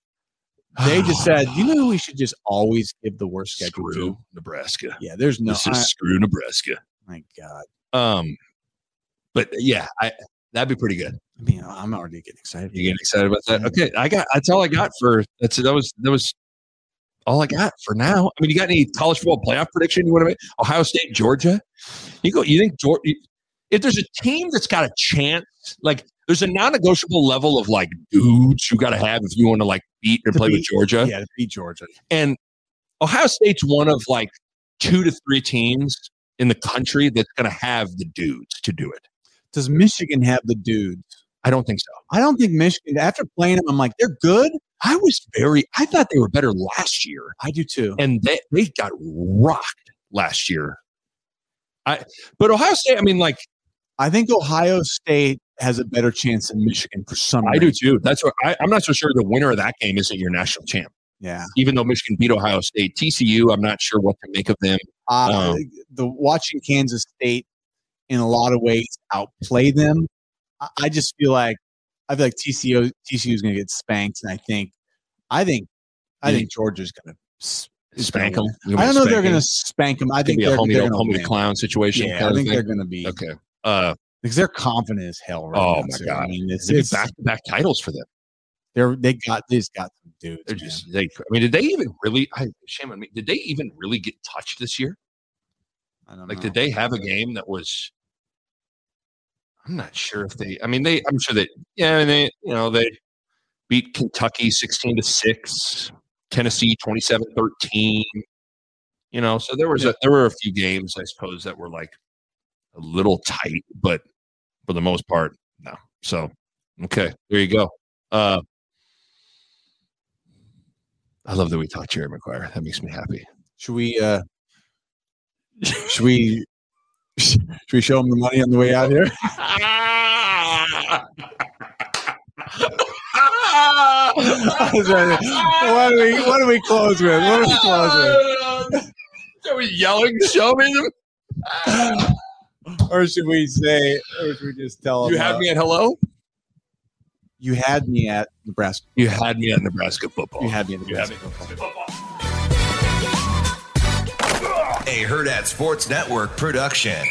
they just said, you know, we should just always give the worst schedule. Screw to. Nebraska. Yeah, there's no. This is I, screw Nebraska. My God. Um, but yeah, I that'd be pretty good. I mean, I'm already getting excited. You getting excited about that? Okay, I got. That's all I got for. That's that was that was all I got for now. I mean, you got any college football playoff prediction you want to make? Ohio State, Georgia. You go. You think Georgia? If there's a team that's got a chance, like there's a non-negotiable level of like dudes you got to have if you want to like beat or play beat, with Georgia. Yeah, to beat Georgia. And Ohio State's one of like two to three teams in the country that's going to have the dudes to do it. Does Michigan have the dudes? I don't think so. I don't think Michigan, after playing them, I'm like, they're good. I was very, I thought they were better last year. I do too. And they, they got rocked last year. I, but Ohio State, I mean, like. I think Ohio State has a better chance than Michigan for some reason. I do too. That's what I, I'm not so sure the winner of that game isn't your national champ. Yeah. Even though Michigan beat Ohio State. T C U, I'm not sure what to make of them. Uh, um, the watching Kansas State in a lot of ways outplay them. I just feel like I feel like T C U T C U is going to get spanked, and I think, I think, I think Georgia's going to spank them. I don't know if they're going to spank them. I think they're going to be a homie to clown situation. Yeah, I think they're going to be okay uh, because they're confident as hell right now. Oh my god! I mean, it's back to back titles for them. They're they got these got some dudes. They're just they. I mean, did they even really? I, shame on me. Did they even really get touched this year? I don't know. Like, did they have a game that was? I'm not sure if they. I mean, they. I'm sure that. Yeah, and they. You know, they beat Kentucky sixteen to six, Tennessee twenty-seven thirteen. You know, so there was a, there were a few games, I suppose, that were like a little tight, but for the most part, no. So, okay, there you go. Uh, I love that we talked Jerry Maguire. That makes me happy. Should we? Uh, should we? Should we show him the money on the way out here? What do we, what do we close with? What do we close with? Are we yelling, show me them? Or should we say, or should we just tell him? You had me at hello? You had me at Nebraska. You had me at Nebraska football. You had me at Nebraska football. A Herd at Sports Network production.